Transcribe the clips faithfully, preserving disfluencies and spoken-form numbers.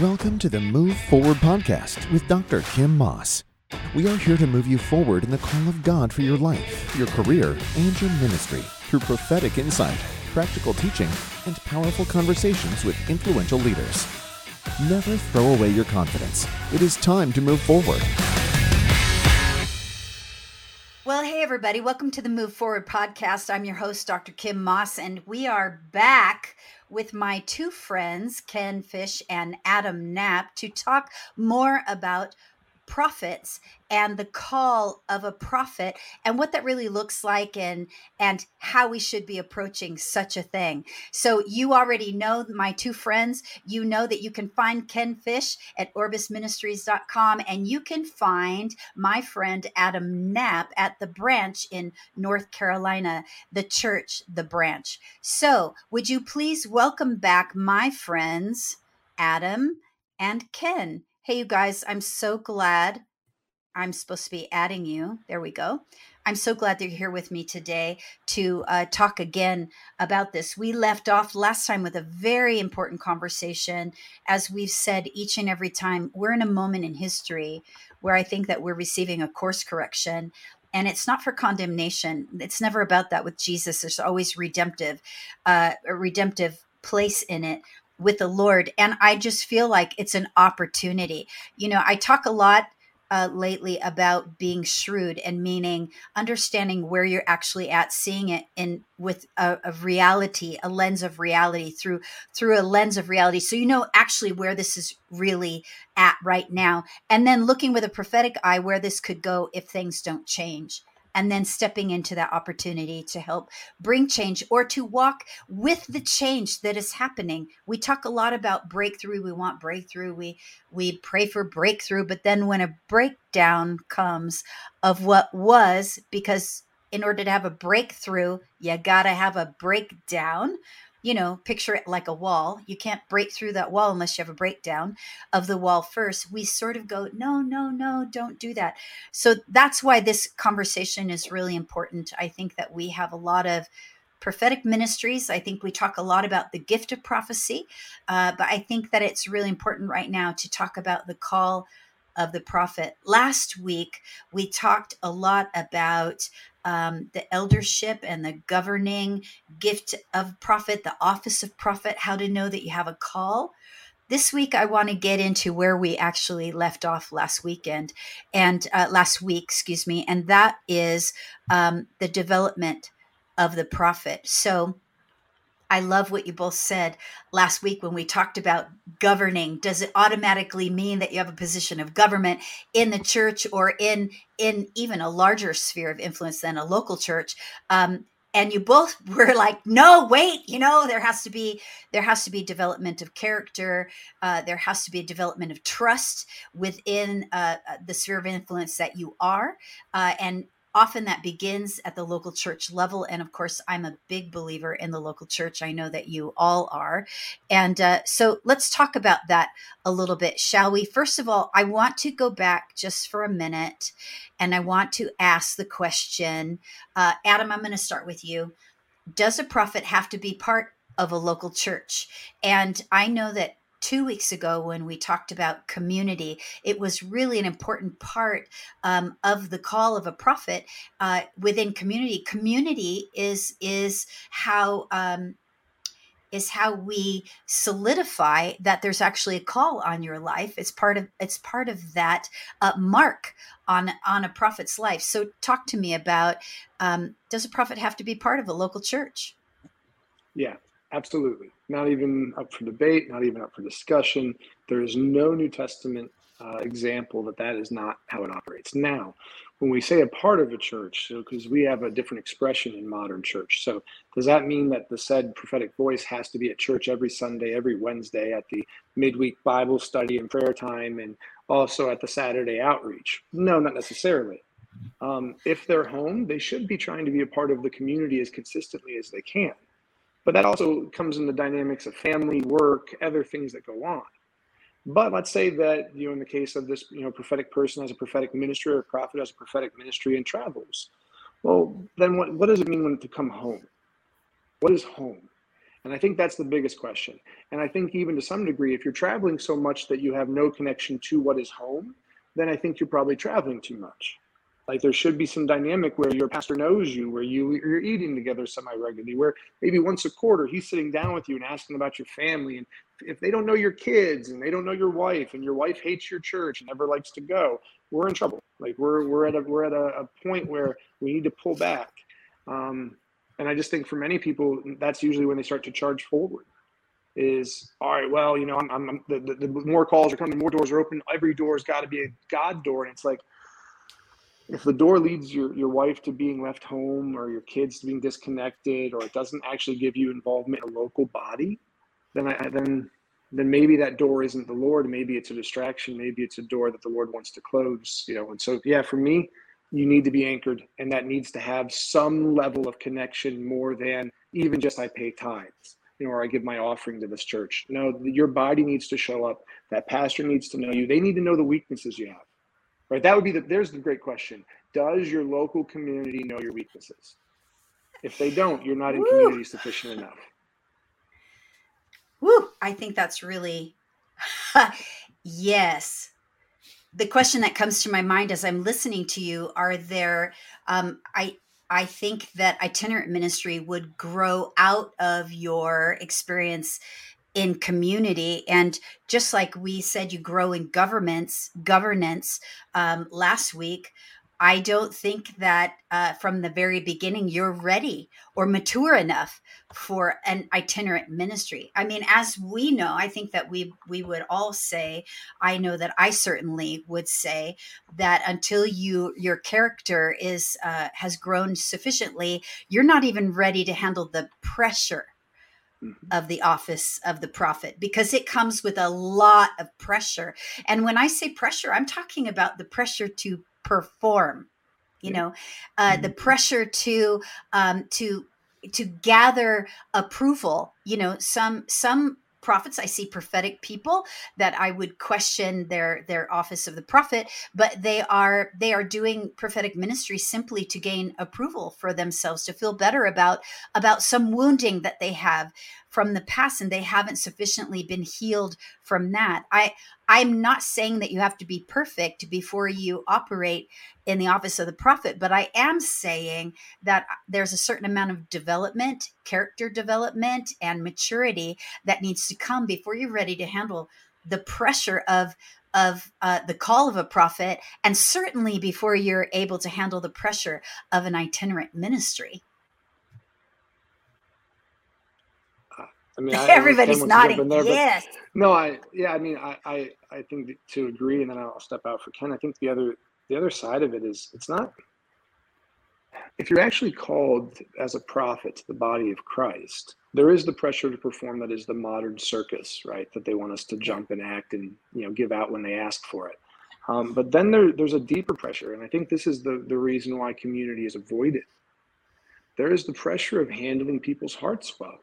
Welcome to the Move Forward Podcast with Doctor Kim Moss. We are here to move you forward in the call of God for your life, your career, and your ministry through prophetic insight, practical teaching, and powerful conversations with influential leaders. Never throw away your confidence. It is time to move forward. Well, hey, everybody. Welcome to the Move Forward Podcast. I'm your host, Doctor Kim Moss, and we are back with my two friends, Ken Fish and Adam Knapp, to talk more about prophets and the call of a prophet and what that really looks like and and how we should be approaching such a thing. So you already know my two friends. You know that you can find Ken Fish at Orbis Ministries dot com, and you can find my friend Adam Knapp at the Branch in North Carolina, the church, the Branch. So would you please welcome back my friends, Adam and Ken. Hey, you guys, I'm so glad I'm supposed to be adding you. There we go. I'm so glad that you're here with me today to uh, talk again about this. We left off last time with a very important conversation. As we've said each and every time, we're in a moment in history where I think that we're receiving a course correction. And it's not for condemnation. It's never about that with Jesus. There's always redemptive, uh, a redemptive place in it with the Lord. And I just feel like it's an opportunity. You know, I talk a lot uh, lately about being shrewd, and meaning understanding where you're actually at, seeing it in with a, a reality, a lens of reality through, through a lens of reality. So, you know, actually where this is really at right now, and then looking with a prophetic eye where this could go if things don't change. And then stepping into that opportunity to help bring change or to walk with the change that is happening. We talk a lot about breakthrough. We want breakthrough. We we pray for breakthrough. But then when a breakdown comes of what was, because in order to have a breakthrough, you gotta have a breakdown. You know, picture it like a wall. You can't break through that wall unless you have a breakdown of the wall first. We sort of go, no, no, no, don't do that. So that's why this conversation is really important. I think that we have a lot of prophetic ministries. I think we talk a lot about the gift of prophecy, uh, but I think that it's really important right now to talk about the call of the prophet. Last week, we talked a lot about Um, the eldership and the governing gift of prophet, the office of prophet, how to know that you have a call. This week, I want to get into where we actually left off last weekend and uh, last week, excuse me. And that is um, the development of the prophet. So I love what you both said last week when we talked about governing. Does it automatically mean that you have a position of government in the church or in in even a larger sphere of influence than a local church? Um, and you both were like, no, wait, you know, there has to be there has to be development of character. Uh, there has to be a development of trust within uh, the sphere of influence that you are. Uh, and Often that begins at the local church level. And of course, I'm a big believer in the local church. I know that you all are. And uh, so let's talk about that a little bit, shall we? First of all, I want to go back just for a minute, and I want to ask the question, uh, Adam, I'm going to start with you. Does a prophet have to be part of a local church? And I know that two weeks ago when we talked about community, it was really an important part um, of the call of a prophet uh, within community. Community is is how um, is how we solidify that there's actually a call on your life. It's part of it's part of that uh, mark on on a prophet's life. So talk to me about um, does a prophet have to be part of a local church? Yeah. Absolutely. Not even up for debate, not even up for discussion. There is no New Testament uh, example that that is not how it operates. Now, when we say a part of a church, because so, we have a different expression in modern church. So does that mean that the said prophetic voice has to be at church every Sunday, every Wednesday, at the midweek Bible study and prayer time, and also at the Saturday outreach? No, not necessarily. Um, if they're home, they should be trying to be a part of the community as consistently as they can. But that also comes in the dynamics of family, work, other things that go on. But let's say that, you know, in the case of this, you know, prophetic person has a prophetic ministry, or a prophet has a prophetic ministry and travels. Well, then what, what does it mean when to come home? What is home? And I think that's the biggest question. And I think even to some degree, if you're traveling so much that you have no connection to what is home, then I think you're probably traveling too much. Like there should be some dynamic where your pastor knows you, where you, you're eating together semi-regularly, where maybe once a quarter he's sitting down with you and asking about your family. And if they don't know your kids and they don't know your wife and your wife hates your church and never likes to go, we're in trouble. Like we're, we're at, a, we're at a, a point where we need to pull back. Um, and I just think for many people, that's usually when they start to charge forward. Is all right. Well, you know, I'm, I'm the, the the more calls are coming, more doors are open. Every door's got to be a God door, and it's like if the door leads your your wife to being left home, or your kids to being disconnected, or it doesn't actually give you involvement in a local body, then I then then maybe that door isn't the Lord. Maybe it's a distraction. Maybe it's a door that the Lord wants to close. You know, and so yeah, for me, you need to be anchored, and that needs to have some level of connection more than even just I pay tithes. You know, or I give my offering to this church. No, your body needs to show up. That pastor needs to know you. They need to know the weaknesses you have, right? That would be the, there's the great question. Does your local community know your weaknesses? If they don't, you're not in Woo. community sufficient enough. Woo, I think that's really, yes. The question that comes to my mind as I'm listening to you, are there, um, I, I think that itinerant ministry would grow out of your experience in community. And just like we said, you grow in governments, governance um, last week. I don't think that uh, from the very beginning, you're ready or mature enough for an itinerant ministry. I mean, as we know, I think that we we would all say, I know that I certainly would say that until you your character is uh, has grown sufficiently, you're not even ready to handle the pressure mm-hmm. of the office of the prophet, because it comes with a lot of pressure. And when I say pressure, I'm talking about the pressure to perform, you know, uh, mm-hmm. the pressure to, um, to, to gather approval. You know, some, some prophets, I see prophetic people that I would question their, their office of the prophet, but they are, they are doing prophetic ministry simply to gain approval for themselves, to feel better about, about some wounding that they have from the past, and they haven't sufficiently been healed from that. I, I'm not saying that you have to be perfect before you operate in the office of the prophet, but I am saying that there's a certain amount of development, character development, and maturity that needs to come before you're ready to handle the pressure of of uh, the call of a prophet, and certainly before you're able to handle the pressure of an itinerant ministry. I mean, I, everybody's nodding. There, yes. No, I, yeah, I mean, I, I, I think to agree, and then I'll step out for Ken. I think the other, the other side of it is, it's not, if you're actually called as a prophet to the body of Christ, there is the pressure to perform that is the modern circus, right? That they want us to jump and act and, you know, give out when they ask for it. Um, but then there, there's a deeper pressure. And I think this is the, the reason why community is avoided. There is the pressure of handling people's hearts well.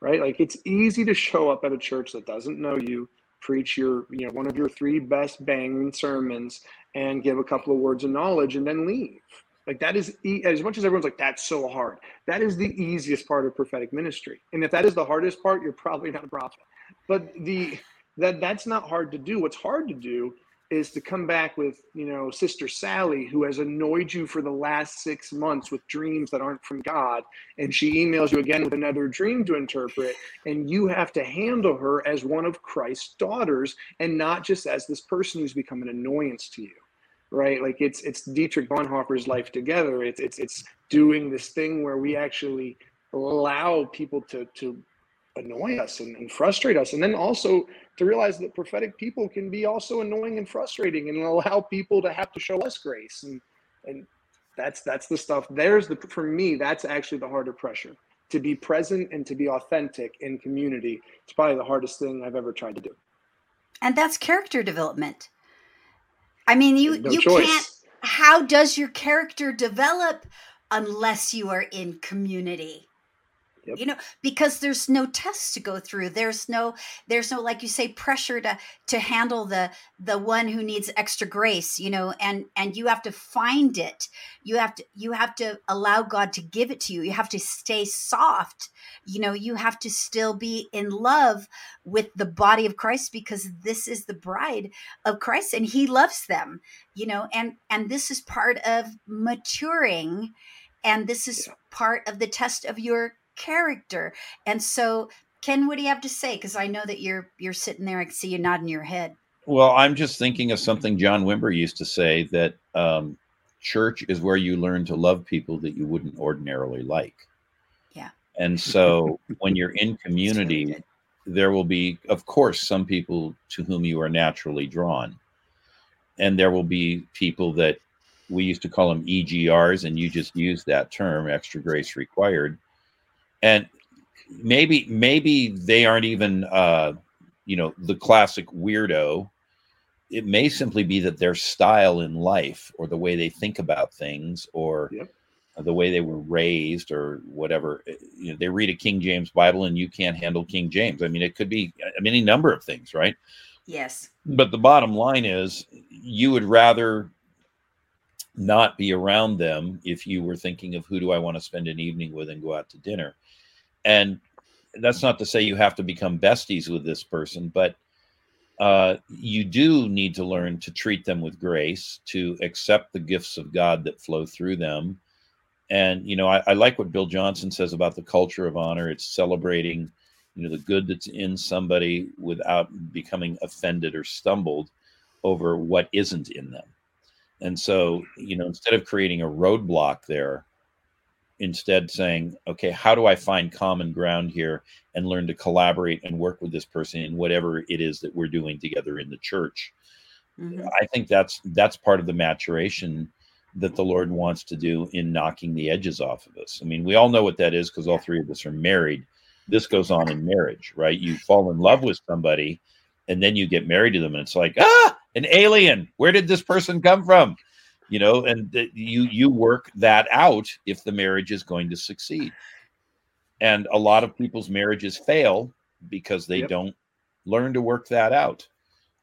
Right? Like it's easy to show up at a church that doesn't know you, preach your, you know, one of your three best banging sermons and give a couple of words of knowledge and then leave. Like that is, e- as much as everyone's like, that's so hard. That is the easiest part of prophetic ministry. And if that is the hardest part, you're probably not a prophet. But the, that that's not hard to do. What's hard to do is to come back with, you know, Sister Sally, who has annoyed you for the last six months with dreams that aren't from God. And she emails you again with another dream to interpret. And you have to handle her as one of Christ's daughters and not just as this person who's become an annoyance to you, right? Like it's it's Dietrich Bonhoeffer's Life Together. It's it's it's doing this thing where we actually allow people to to annoy us and, and frustrate us. And then also to realize that prophetic people can be also annoying and frustrating and allow people to have to show us grace. And and that's, that's the stuff. There's the, for me, that's actually the harder pressure, to be present and to be authentic in community. It's probably the hardest thing I've ever tried to do. And that's character development. I mean, you, no you choice. Can't, how does your character develop unless you are in community? Yep. You know, because there's no tests to go through. There's no, there's no, like you say, pressure to, to handle the, the one who needs extra grace, you know, and, and you have to find it. You have to, you have to allow God to give it to you. You have to stay soft. You know, you have to still be in love with the body of Christ, because this is the bride of Christ and he loves them, you know, and, and this is part of maturing, and this is yeah. part of the test of your character. And so, Ken, what do you have to say? Because I know that you're you're sitting there, I can see you nodding your head. Well, I'm just thinking of something John Wimber used to say, that um church is where you learn to love people that you wouldn't ordinarily like. Yeah. And so when you're in community, there will be, of course, some people to whom you are naturally drawn, and there will be people that we used to call them E G Rs, and you just used that term, extra grace required. And maybe maybe they aren't even, uh, you know, the classic weirdo. It may simply be that their style in life, or the way they think about things, or yep. the way they were raised, or whatever. You know, they read a King James Bible and you can't handle King James. I mean, it could be any number of things, right? Yes. But the bottom line is, you would rather not be around them if you were thinking of, who do I want to spend an evening with and go out to dinner? And that's not to say you have to become besties with this person, but uh, you do need to learn to treat them with grace, to accept the gifts of God that flow through them. And, you know, I, I like what Bill Johnson says about the culture of honor. It's celebrating, you know, the good that's in somebody without becoming offended or stumbled over what isn't in them. And so, you know, instead of creating a roadblock there, instead saying, okay, how do I find common ground here and learn to collaborate and work with this person in whatever it is that we're doing together in the church? Mm-hmm. I think that's that's part of the maturation that the Lord wants to do in knocking the edges off of us. I mean, we all know what that is, because all three of us are married. This goes on in marriage, right? You fall in love with somebody, and then you get married to them, and it's like, ah! An alien. Where did this person come from? You know, and th- you you work that out if the marriage is going to succeed. And a lot of people's marriages fail because they yep. don't learn to work that out.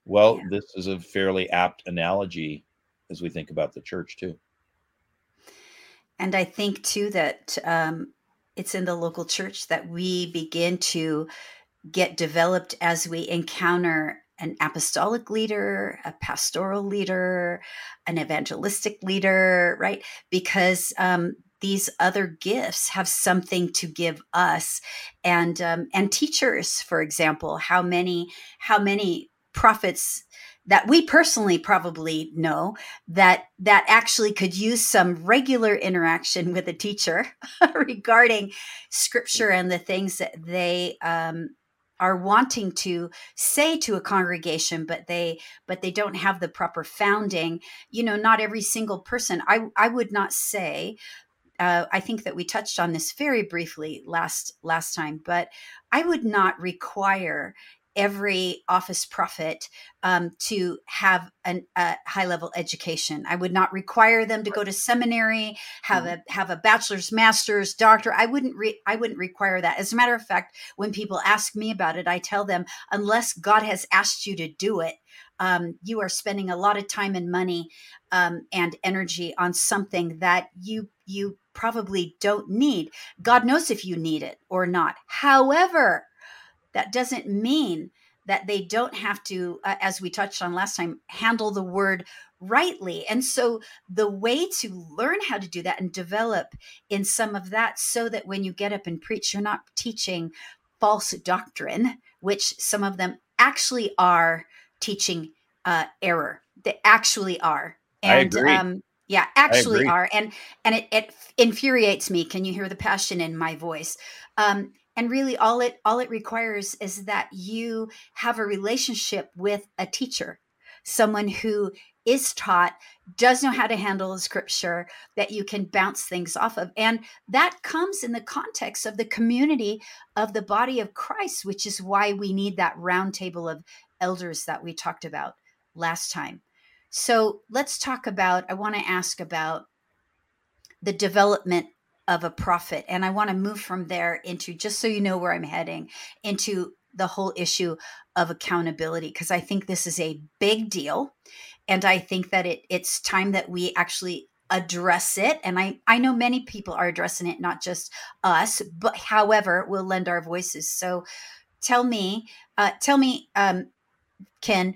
Well, yeah. this is a fairly apt analogy as we think about the church too. And I think too that um, it's in the local church that we begin to get developed as we encounter an apostolic leader, a pastoral leader, an evangelistic leader, right? Because um, these other gifts have something to give us, and um, and teachers, for example, how many how many prophets that we personally probably know that that actually could use some regular interaction with a teacher regarding scripture and the things that they um, are wanting to say to a congregation, but they but they don't have the proper founding. You know, not every single person. I I would not say. Uh, I think that we touched on this very briefly last last time, but I would not require every office prophet um, to have a uh, high level education. I would not require them to go to seminary, have mm-hmm. a have a bachelor's, master's, doctor. I wouldn't re- I wouldn't require that. As a matter of fact, when people ask me about it, I tell them, unless God has asked you to do it, um, you are spending a lot of time and money um, and energy on something that you you probably don't need. God knows if you need it or not. However, that doesn't mean that they don't have to, uh, as we touched on last time, handle the word rightly. And so the way to learn how to do that and develop in some of that, so that when you get up and preach, you're not teaching false doctrine, which some of them actually are teaching uh, error. They actually are. And, I agree. Um, yeah, actually are. And and it, it infuriates me. Can you hear the passion in my voice? Um And really, all it all it requires is that you have a relationship with a teacher, someone who is taught, does know how to handle the scripture, that you can bounce things off of. And that comes in the context of the community of the body of Christ, which is why we need that round table of elders that we talked about last time. So let's talk about, I want to ask about the development of a prophet. And I want to move from there into, just so you know where I'm heading, into the whole issue of accountability, because I think this is a big deal. And I think that it it's time that we actually address it. And I, I know many people are addressing it, not just us, but however, we'll lend our voices. So tell me, uh, tell me, um, Ken,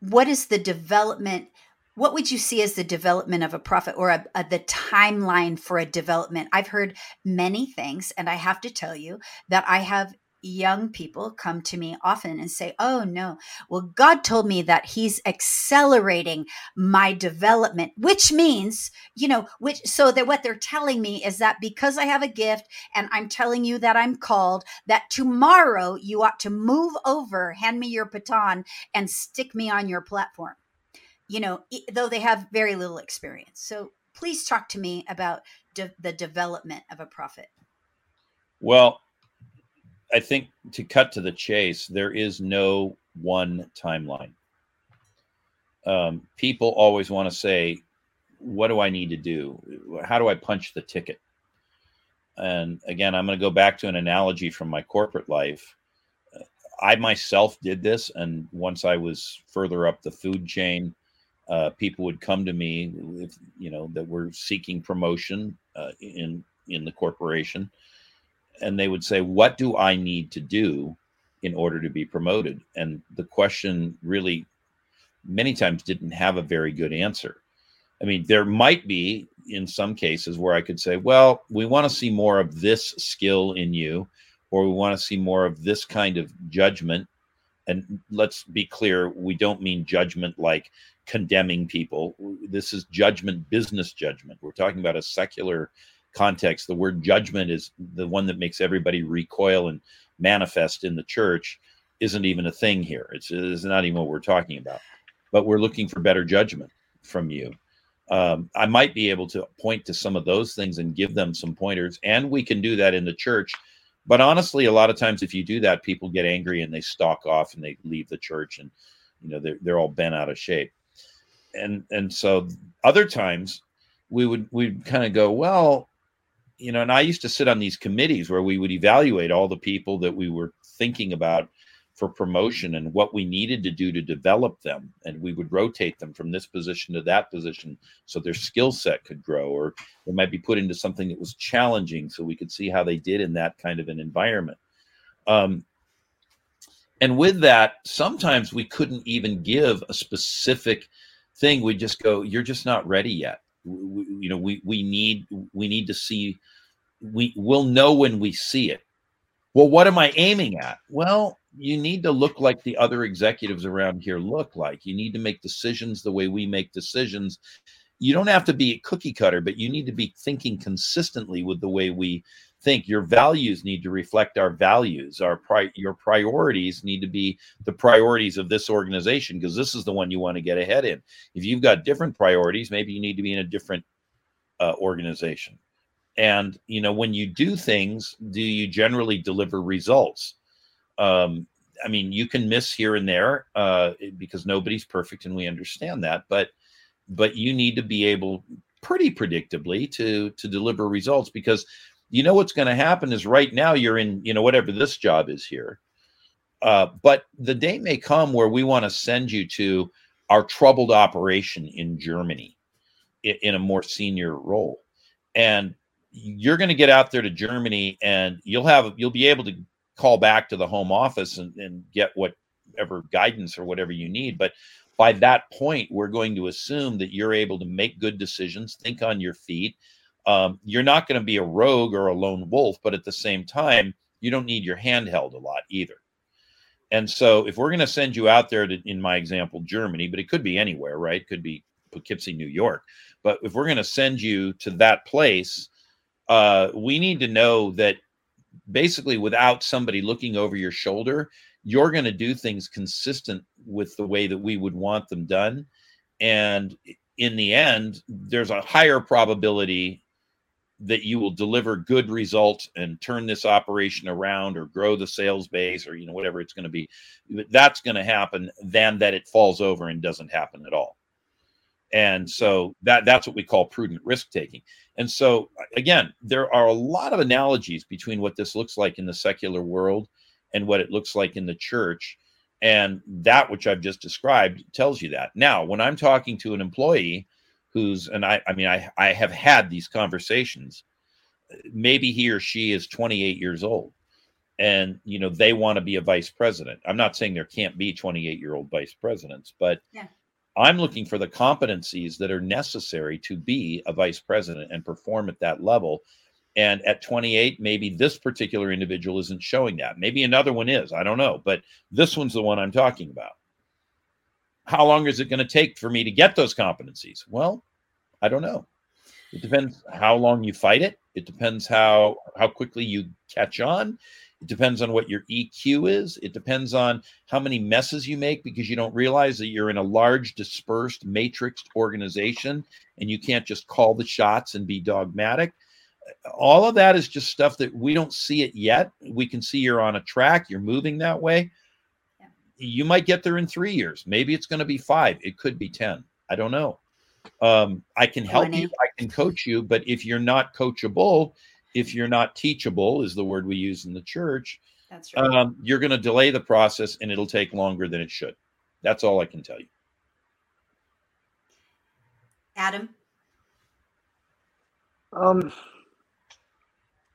what is the development, what would you see as the development of a prophet, or a, a, the timeline for a development? I've heard many things, and I have to tell you that I have young people come to me often and say, oh no, well, God told me that he's accelerating my development, which means, you know, which, so that what they're telling me is that because I have a gift and I'm telling you that I'm called, that tomorrow you ought to move over, hand me your baton and stick me on your platform, you know, though they have very little experience. So please talk to me about de- the development of a prophet. Well, I think, to cut to the chase, there is no one timeline. Um, people always want to say, what do I need to do? How do I punch the ticket? And again, I'm going to go back to an analogy from my corporate life. I myself did this. And once I was further up the food chain, uh, people would come to me, if, you know, that were seeking promotion uh, in, in the corporation. And they would say, what do I need to do in order to be promoted? And the question really many times didn't have a very good answer. I mean, there might be in some cases where I could say, well, we want to see more of this skill in you, or we want to see more of this kind of judgment. And let's be clear, we don't mean judgment like condemning people. This is judgment, business judgment. We're talking about a secular context. The word judgment is the one that makes everybody recoil and manifest in the church. Isn't even a thing here. It's, it's not even what we're talking about, but we're looking for better judgment from you. Um, I might be able to point to some of those things and give them some pointers, and we can do that in the church. But honestly, a lot of times if you do that, people get angry and they stalk off and they leave the church, and, you know, they're, they're all bent out of shape. And, and so other times we would, we'd kind of go, well, you know, and I used to sit on these committees where we would evaluate all the people that we were thinking about for promotion and what we needed to do to develop them. And we would rotate them from this position to that position so their skill set could grow, or they might be put into something that was challenging so we could see how they did in that kind of an environment. Um, and with that, sometimes we couldn't even give a specific thing. We just go, you're just not ready yet. We, you know, we, we need, we need to see, we will know when we see it. Well, what am I aiming at? Well, you need to look like the other executives around here look like. You need to make decisions the way we make decisions. You don't have to be a cookie cutter, but you need to be thinking consistently with the way we think. Your values need to reflect our values. Our pri- your priorities need to be the priorities of this organization, because this is the one you want to get ahead in. If you've got different priorities, maybe you need to be in a different uh, organization. And, you know, when you do things, do you generally deliver results? Um, I mean, you can miss here and there uh, because nobody's perfect, and we understand that. But but you need to be able pretty predictably to to deliver results, because you know what's going to happen is right now you're in, you know, whatever this job is here. Uh, but the day may come where we want to send you to our troubled operation in Germany in, in a more senior role. And you're going to get out there to Germany, and you'll have, you'll be able to call back to the home office and, and get whatever guidance or whatever you need. But by that point, we're going to assume that you're able to make good decisions, think on your feet. Um, you're not going to be a rogue or a lone wolf, but at the same time, you don't need your hand held a lot either. And so if we're going to send you out there to, in my example, Germany, but it could be anywhere, right? It could be Poughkeepsie, New York. But if we're going to send you to that place, uh, we need to know that basically without somebody looking over your shoulder, you're going to do things consistent with the way that we would want them done. And in the end, there's a higher probability that you will deliver good results and turn this operation around or grow the sales base, or, you know, whatever it's going to be, that's going to happen, than that it falls over and doesn't happen at all. And so that that's what we call prudent risk taking. And so, again, there are a lot of analogies between what this looks like in the secular world and what it looks like in the church. And that which I've just described tells you that. Now, when I'm talking to an employee who's, and I, I mean, I, I have had these conversations, maybe he or she is twenty-eight years old and, you know, they want to be a vice president. I'm not saying there can't be twenty-eight-year-old vice presidents, but yeah. I'm looking for the competencies that are necessary to be a vice president and perform at that level. And at twenty-eight, maybe this particular individual isn't showing that. Maybe another one is, I don't know, but this one's the one I'm talking about. How long is it going to take for me to get those competencies? Well, I don't know. It depends how long you fight it. It depends how, how quickly you catch on. It depends on what your E Q is. It depends on how many messes you make because you don't realize that you're in a large, dispersed, matrixed organization and you can't just call the shots and be dogmatic. All of that is just stuff that we don't see it yet. We can see you're on a track. You're moving that way. Yeah. You might get there in three years. Maybe it's going to be five. It could be ten. I don't know. Um, I can help twenty. You. I can coach you. But if you're not coachable, if you're not teachable is the word we use in the church, that's right. um, you're going to delay the process and it'll take longer than it should. That's all I can tell you. Adam? Um.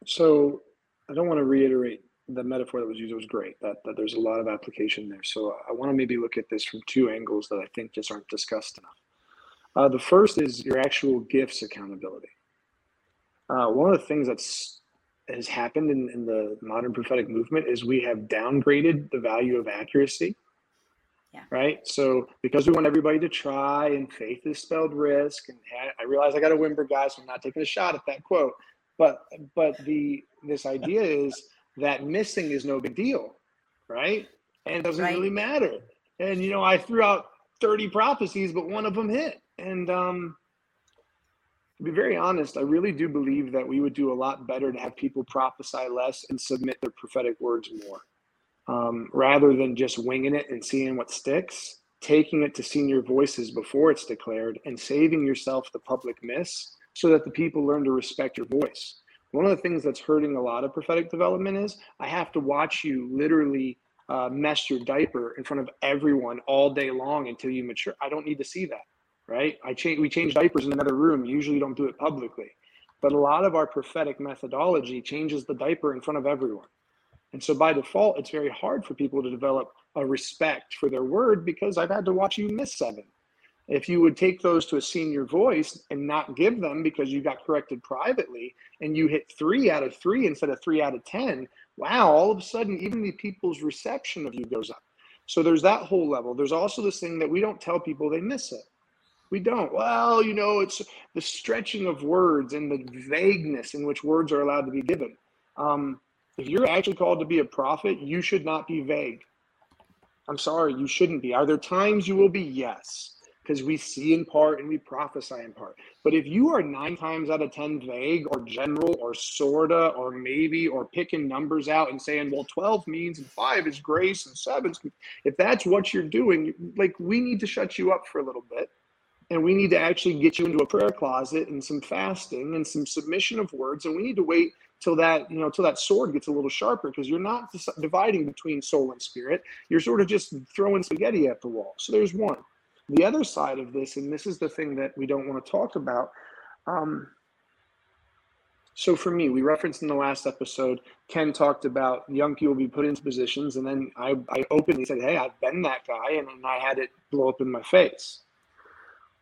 So I don't want to reiterate the metaphor that was used. It was great that, that there's a lot of application there. So I want to maybe look at this from two angles that I think just aren't discussed enough. Uh, the first is your actual gifts accountability. Uh, one of the things that's has happened in, in the modern prophetic movement is we have downgraded the value of accuracy. Yeah. Right. So because we want everybody to try and faith is spelled risk. And I realize I got a Wimber guy, so I'm not taking a shot at that quote. But but the this idea is that missing is no big deal, right? And it doesn't right. really matter. And, you know, I threw out thirty prophecies, but one of them hit. And um, to be very honest, I really do believe that we would do a lot better to have people prophesy less and submit their prophetic words more. Um, rather than just winging it and seeing what sticks, taking it to senior voices before it's declared and saving yourself the public miss so that the people learn to respect your voice. One of the things that's hurting a lot of prophetic development is I have to watch you literally uh, mess your diaper in front of everyone all day long until you mature. I don't need to see that, right? I change, we change diapers in another room. You usually don't do it publicly, but a lot of our prophetic methodology changes the diaper in front of everyone. And so by default, it's very hard for people to develop a respect for their word because I've had to watch you miss seven. If you would take those to a senior voice and not give them because you got corrected privately and you hit three out of three instead of three out of ten, wow, all of a sudden, even the people's reception of you goes up. So there's that whole level. There's also this thing that we don't tell people they miss it. We don't. Well, you know, it's the stretching of words and the vagueness in which words are allowed to be given. Um, if you're actually called to be a prophet, you should not be vague. I'm sorry, you shouldn't be. Are there times you will be? Yes. Because we see in part and we prophesy in part. But if you are nine times out of ten vague or general or sorta or maybe or picking numbers out and saying, well, twelve means and five is grace and seven, if that's what you're doing, like we need to shut you up for a little bit. And we need to actually get you into a prayer closet and some fasting and some submission of words. And we need to wait till that, you know, till that sword gets a little sharper because you're not dividing between soul and spirit. You're sort of just throwing spaghetti at the wall. So there's one. The other side of this, and this is the thing that we don't want to talk about. Um, so for me, we referenced in the last episode, Ken talked about young people be put into positions. And then I, I openly said, hey, I've been that guy. And then I had it blow up in my face.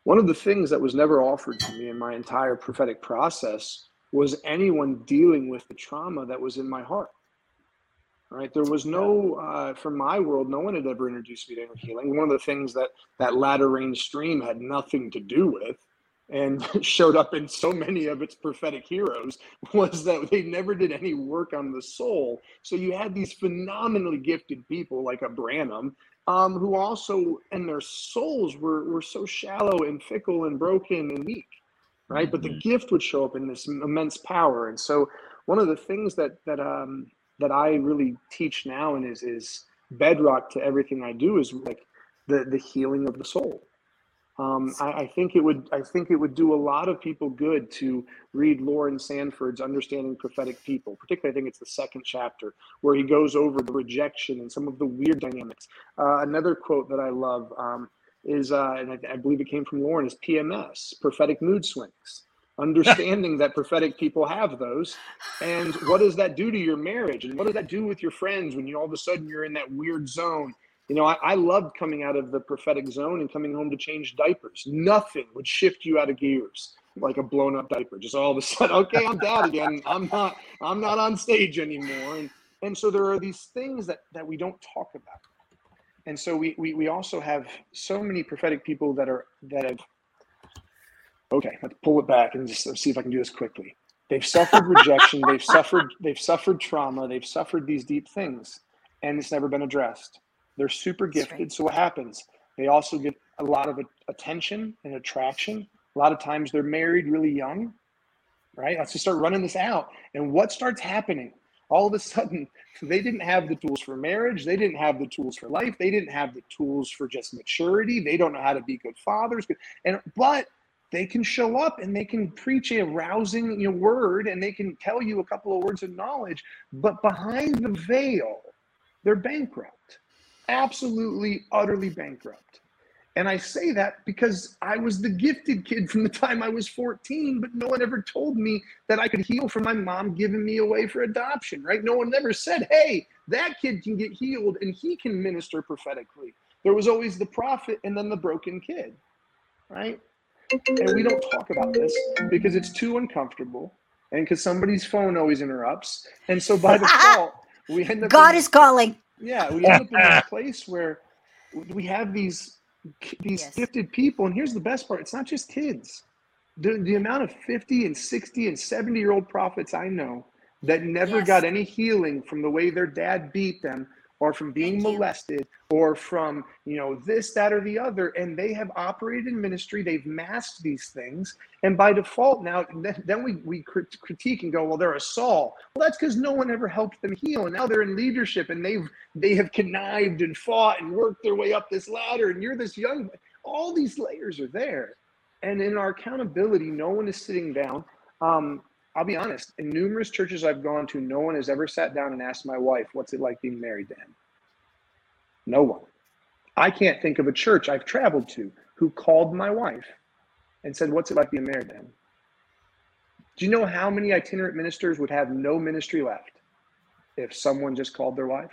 One of the things that was never offered to me in my entire prophetic process was anyone dealing with the trauma that was in my heart. Right. There was no, uh, from my world, no one had ever introduced me to inner healing. One of the things that that latter rain stream had nothing to do with and showed up in so many of its prophetic heroes was that they never did any work on the soul. So you had these phenomenally gifted people like a Branham um, who also, and their souls were, were so shallow and fickle and broken and weak. Right. But the gift would show up in this immense power. And so one of the things that, that, um, that I really teach now and is, is bedrock to everything I do is like the, the healing of the soul. Um, I, I think it would. I think it would do a lot of people good to read Lauren Sanford's Understanding Prophetic People. Particularly, I think it's the second chapter where he goes over the rejection and some of the weird dynamics. Uh, another quote that I love um, is, uh, and I, I believe it came from Lauren, is P M S, prophetic mood swings. Understanding that prophetic people have those, and what does that do to your marriage, and what does that do with your friends when you all of a sudden you're in that weird zone? You know, I, I loved coming out of the prophetic zone and coming home to change diapers. Nothing would shift you out of gears like a blown up diaper. Just all of a sudden, okay, I'm dad again. I'm not, I'm not on stage anymore. And, and so there are these things that, that we don't talk about. And so we, we, we also have so many prophetic people that are, that have, okay, let's pull it back and just see if I can do this quickly. They've suffered rejection. They've suffered, they've suffered trauma. They've suffered these deep things, and it's never been addressed. They're super gifted. So what happens? They also get a lot of attention and attraction. A lot of times they're married really young, right? Let's just start running this out. And what starts happening? All of a sudden, they didn't have the tools for marriage. They didn't have the tools for life. They didn't have the tools for just maturity. They don't know how to be good fathers. And but they can show up and they can preach a rousing you know, word, and they can tell you a couple of words of knowledge, but behind the veil, they're bankrupt. Absolutely, utterly bankrupt. And I say that because I was the gifted kid from the time I was fourteen, but no one ever told me that I could heal from my mom giving me away for adoption, right? No one ever said, hey, that kid can get healed and he can minister prophetically. There was always the prophet and then the broken kid, right? And we don't talk about this because it's too uncomfortable and because somebody's phone always interrupts. And so by default, we end up- God in, is calling. Yeah, we end up in this place where we have these, these yes. gifted people. And here's the best part. It's not just kids. The, the amount of fifty and sixty and seventy year old prophets I know that never yes. got any healing from the way their dad beat them, or from being molested, or from, you know, this, that, or the other. And they have operated in ministry. They've masked these things. And by default now, then we, we critique and go, well, they're a Saul. Well, that's because no one ever helped them heal. And now they're in leadership and they've, they have connived and fought and worked their way up this ladder. And you're this young, all these layers are there. And in our accountability, no one is sitting down. Um, I'll be honest, in numerous churches I've gone to, no one has ever sat down and asked my wife, what's it like being married to him? No one. I can't think of a church I've traveled to who called my wife and said, what's it like being married to him? Do you know how many itinerant ministers would have no ministry left if someone just called their wife?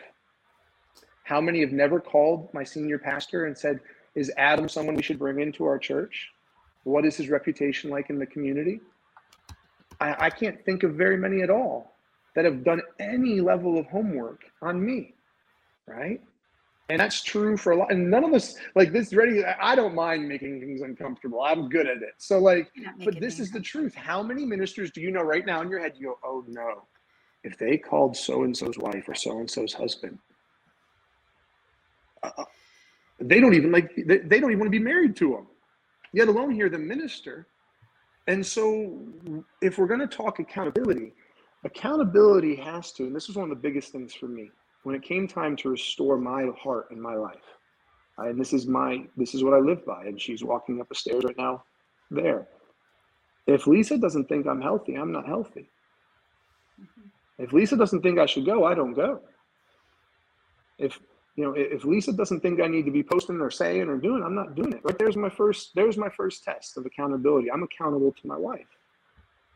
How many have never called my senior pastor and said, is Adam someone we should bring into our church? What is his reputation like in the community? I, I can't think of very many at all that have done any level of homework on me, right? And that's true for a lot. And none of us, like this ready, I don't mind making things uncomfortable. I'm good at it. So like, but this is the truth. How many ministers do you know right now in your head, you go, oh no, if they called so-and-so's wife or so-and-so's husband, uh, they don't even like, they, they don't even want to be married to them, yet alone hear them minister. And so if we're going to talk accountability, accountability has to, and this is one of the biggest things for me, when it came time to restore my heart and my life, I, and this is my, this is what I live by, and she's walking up the stairs right now there. If Lisa doesn't think I'm healthy, I'm not healthy. Mm-hmm. If Lisa doesn't think I should go, I don't go. If, you know, if Lisa doesn't think I need to be posting or saying or doing, I'm not doing it. Right? There's my first, there's my first test of accountability. I'm accountable to my wife.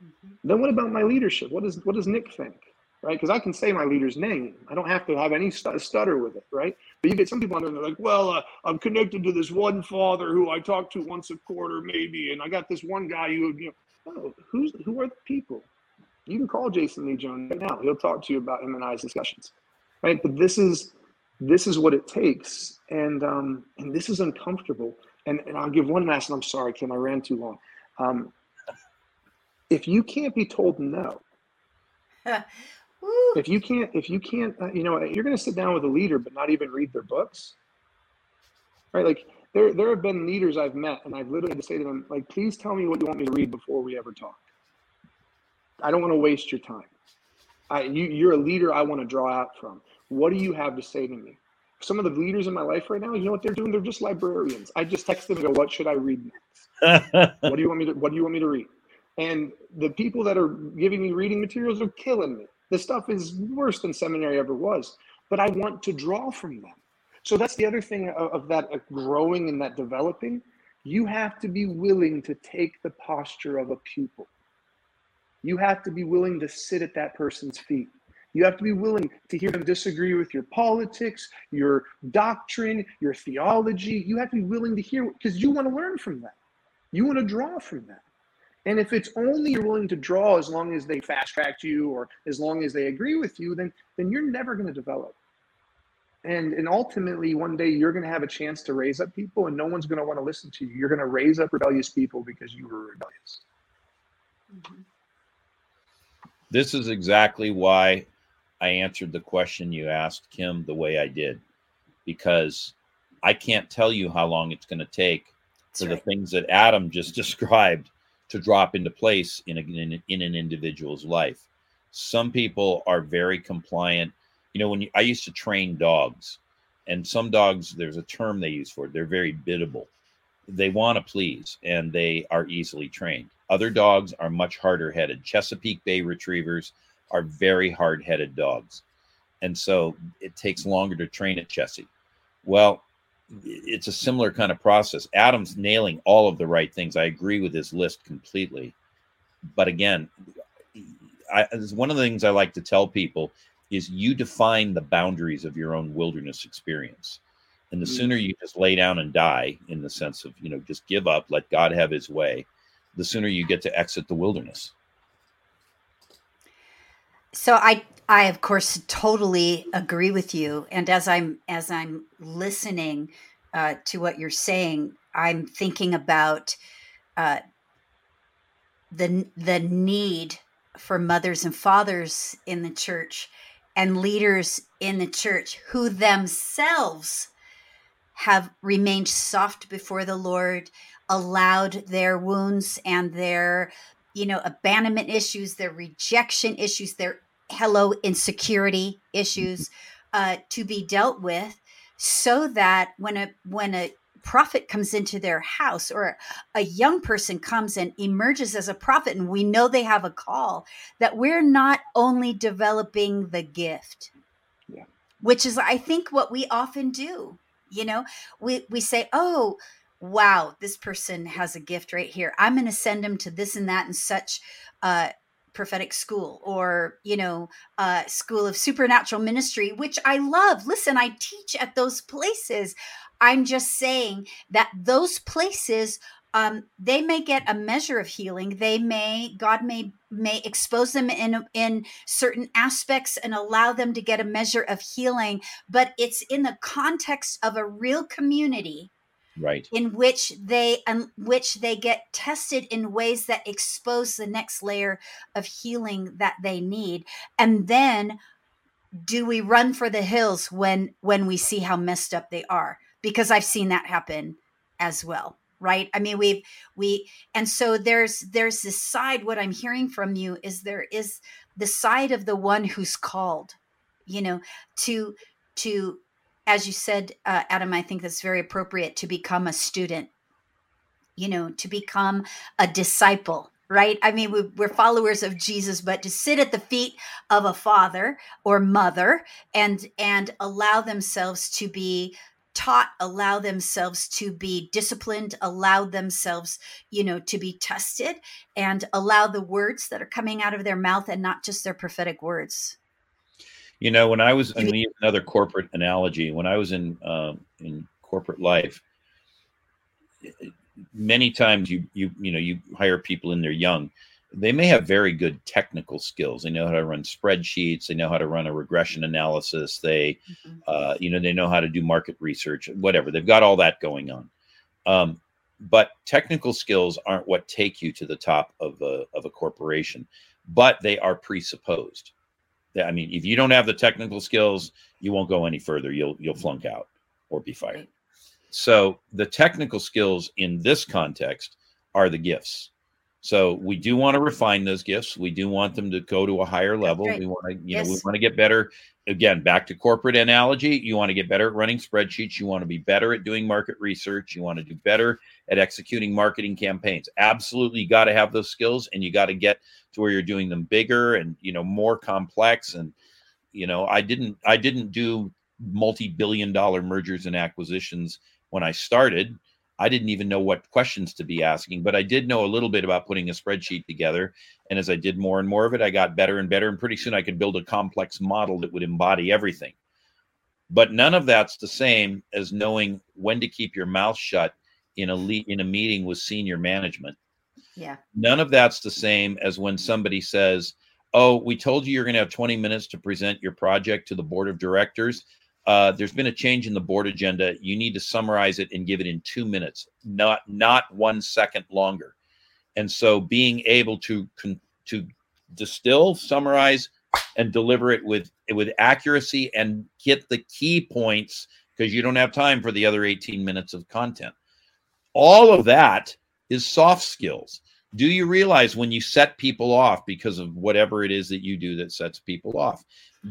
Mm-hmm. Then what about my leadership? What does, what does Nick think? Right? Because I can say my leader's name. I don't have to have any st- stutter with it. Right? But you get some people on there and they're like, well, uh, I'm connected to this one father who I talk to once a quarter maybe. And I got this one guy who, you know, oh, who's, who are the people? You can call Jason Lee Jones right now. He'll talk to you about him and I's discussions. Right? But this is, this is what it takes. And um, and this is uncomfortable. And, and I'll give one last, and I'm sorry, Kim, I ran too long. Um, if you can't be told no, if you can't, if you can't, uh, you know, you're going to sit down with a leader, but not even read their books, right? Like there, there have been leaders I've met and I've literally had to say to them, like, please tell me what you want me to read before we ever talk. I don't want to waste your time. I, you, you're a leader I want to draw out from. What do you have to say to me? some of the leaders in my life right now, you know what they're doing? They're just librarians. I just text them and go, what should I read next? What do you want me to, what do you want me to read? And the people that are giving me reading materials are killing me. The stuff is worse than seminary ever was, but I want to draw from them. So that's the other thing of, of that of growing and that developing. You have to be willing to take the posture of a pupil. You have to be willing to sit at that person's feet. You have to be willing to hear them disagree with your politics, your doctrine, your theology. You have to be willing to hear, because you want to learn from that. You want to draw from that. And if it's only you're willing to draw as long as they fast-tracked you or as long as they agree with you, then, then you're never going to develop. And, and ultimately, one day, you're going to have a chance to raise up people, and no one's going to want to listen to you. You're going to raise up rebellious people because you were rebellious. Mm-hmm. This is exactly why I answered the question you asked, Kim, the way I did, because I can't tell you how long it's going to take That's for right. the things that Adam just described to drop into place in, a, in, in an individual's life. Some people are very compliant. You know, when you, I used to train dogs, and some dogs, there's a term they use for it. They're very biddable. They want to please, and they are easily trained. Other dogs are much harder headed. Chesapeake Bay Retrievers are very hard headed dogs. And so it takes longer to train a Chessie. Well, it's a similar kind of process. Adam's nailing all of the right things. I agree with his list completely. But again, I, one of the things I like to tell people is you define the boundaries of your own wilderness experience. And the sooner you just lay down and die, in the sense of, you know, just give up, let God have his way, the sooner you get to exit the wilderness. So I, I of course, totally agree with you. And as I'm, as I'm listening uh, to what you're saying, I'm thinking about uh, the the need for mothers and fathers in the church and leaders in the church who themselves have remained soft before the Lord, allowed their wounds and their, you know, abandonment issues, their rejection issues, their hello insecurity issues uh, to be dealt with, so that when a when a prophet comes into their house or a young person comes and emerges as a prophet, and we know they have a call, that we're not only developing the gift, yeah. which is, I think, what we often do. You know, we, we say, oh, wow, this person has a gift right here. I'm going to send them to this and that and such uh, prophetic school, or, you know, uh, school of supernatural ministry, which I love. Listen, I teach at those places. I'm just saying that those places, um, they may get a measure of healing. They may, God may, may expose them in, in certain aspects and allow them to get a measure of healing, but it's in the context of a real community, right? In which they, in which they get tested in ways that expose the next layer of healing that they need. And then do we run for the hills when, when we see how messed up they are? Because I've seen that happen as well. Right. I mean, we've, we, and so there's, there's this side, what I'm hearing from you is there is the side of the one who's called, you know, to, to, as you said, uh, Adam, I think that's very appropriate, to become a student, you know, to become a disciple, right? I mean, we, we're followers of Jesus, but to sit at the feet of a father or mother and, and allow themselves to be taught, allow themselves to be disciplined, allow themselves, you know, to be tested, and allow the words that are coming out of their mouth and not just their prophetic words. You know, when I was, I'm going to use another corporate analogy. When I was in um, in corporate life, many times you you you know you hire people and they're young. They may have very good technical skills. They know how to run spreadsheets. They know how to run a regression analysis. They, mm-hmm. uh, you know, they know how to do market research, whatever. They've got all that going on. Um, but technical skills aren't what take you to the top of a, of a corporation, but they are presupposed. I mean, if you don't have the technical skills, you won't go any further. You'll, you'll flunk out or be fired. Right. So the technical skills in this context are the gifts. So we do want to refine those gifts. We do want them to go to a higher level. Right. We want to, you yes. know, we want to get better. Again, back to corporate analogy, you want to get better at running spreadsheets. You want to be better at doing market research. You want to do better at executing marketing campaigns. Absolutely, you got to have those skills, and you got to get to where you're doing them bigger and, you know, more complex. And, you know, I didn't, I didn't do multi-billion dollar mergers and acquisitions when I started. I didn't even know what questions to be asking, but I did know a little bit about putting a spreadsheet together. And as I did more and more of it, I got better and better. And pretty soon I could build a complex model that would embody everything. But none of that's the same as knowing when to keep your mouth shut in a le- in a meeting with senior management. Yeah. None of that's the same as when somebody says, oh, we told you you're going to have twenty minutes to present your project to the board of directors. Uh, there's been a change in the board agenda. You need to summarize it and give it in two minutes, not not one second longer. And so being able to to distill, summarize, and deliver it with with accuracy and get the key points, because you don't have time for the other eighteen minutes of content. All of that is soft skills. Do you realize when you set people off because of whatever it is that you do that sets people off?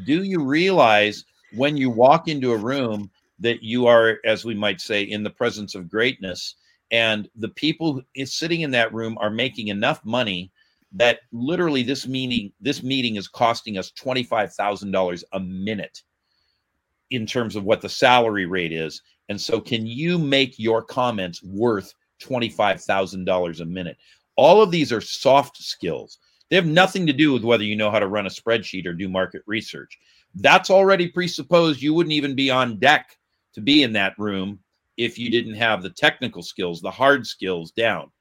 Do you realize when you walk into a room that you are, as we might say, in the presence of greatness, and the people sitting in that room are making enough money that literally this meeting, this meeting is costing us twenty-five thousand dollars a minute in terms of what the salary rate is. And so can you make your comments worth twenty-five thousand dollars a minute? All of these are soft skills. They have nothing to do with whether you know how to run a spreadsheet or do market research. That's already presupposed. You wouldn't even be on deck to be in that room if you didn't have the technical skills, the hard skills down.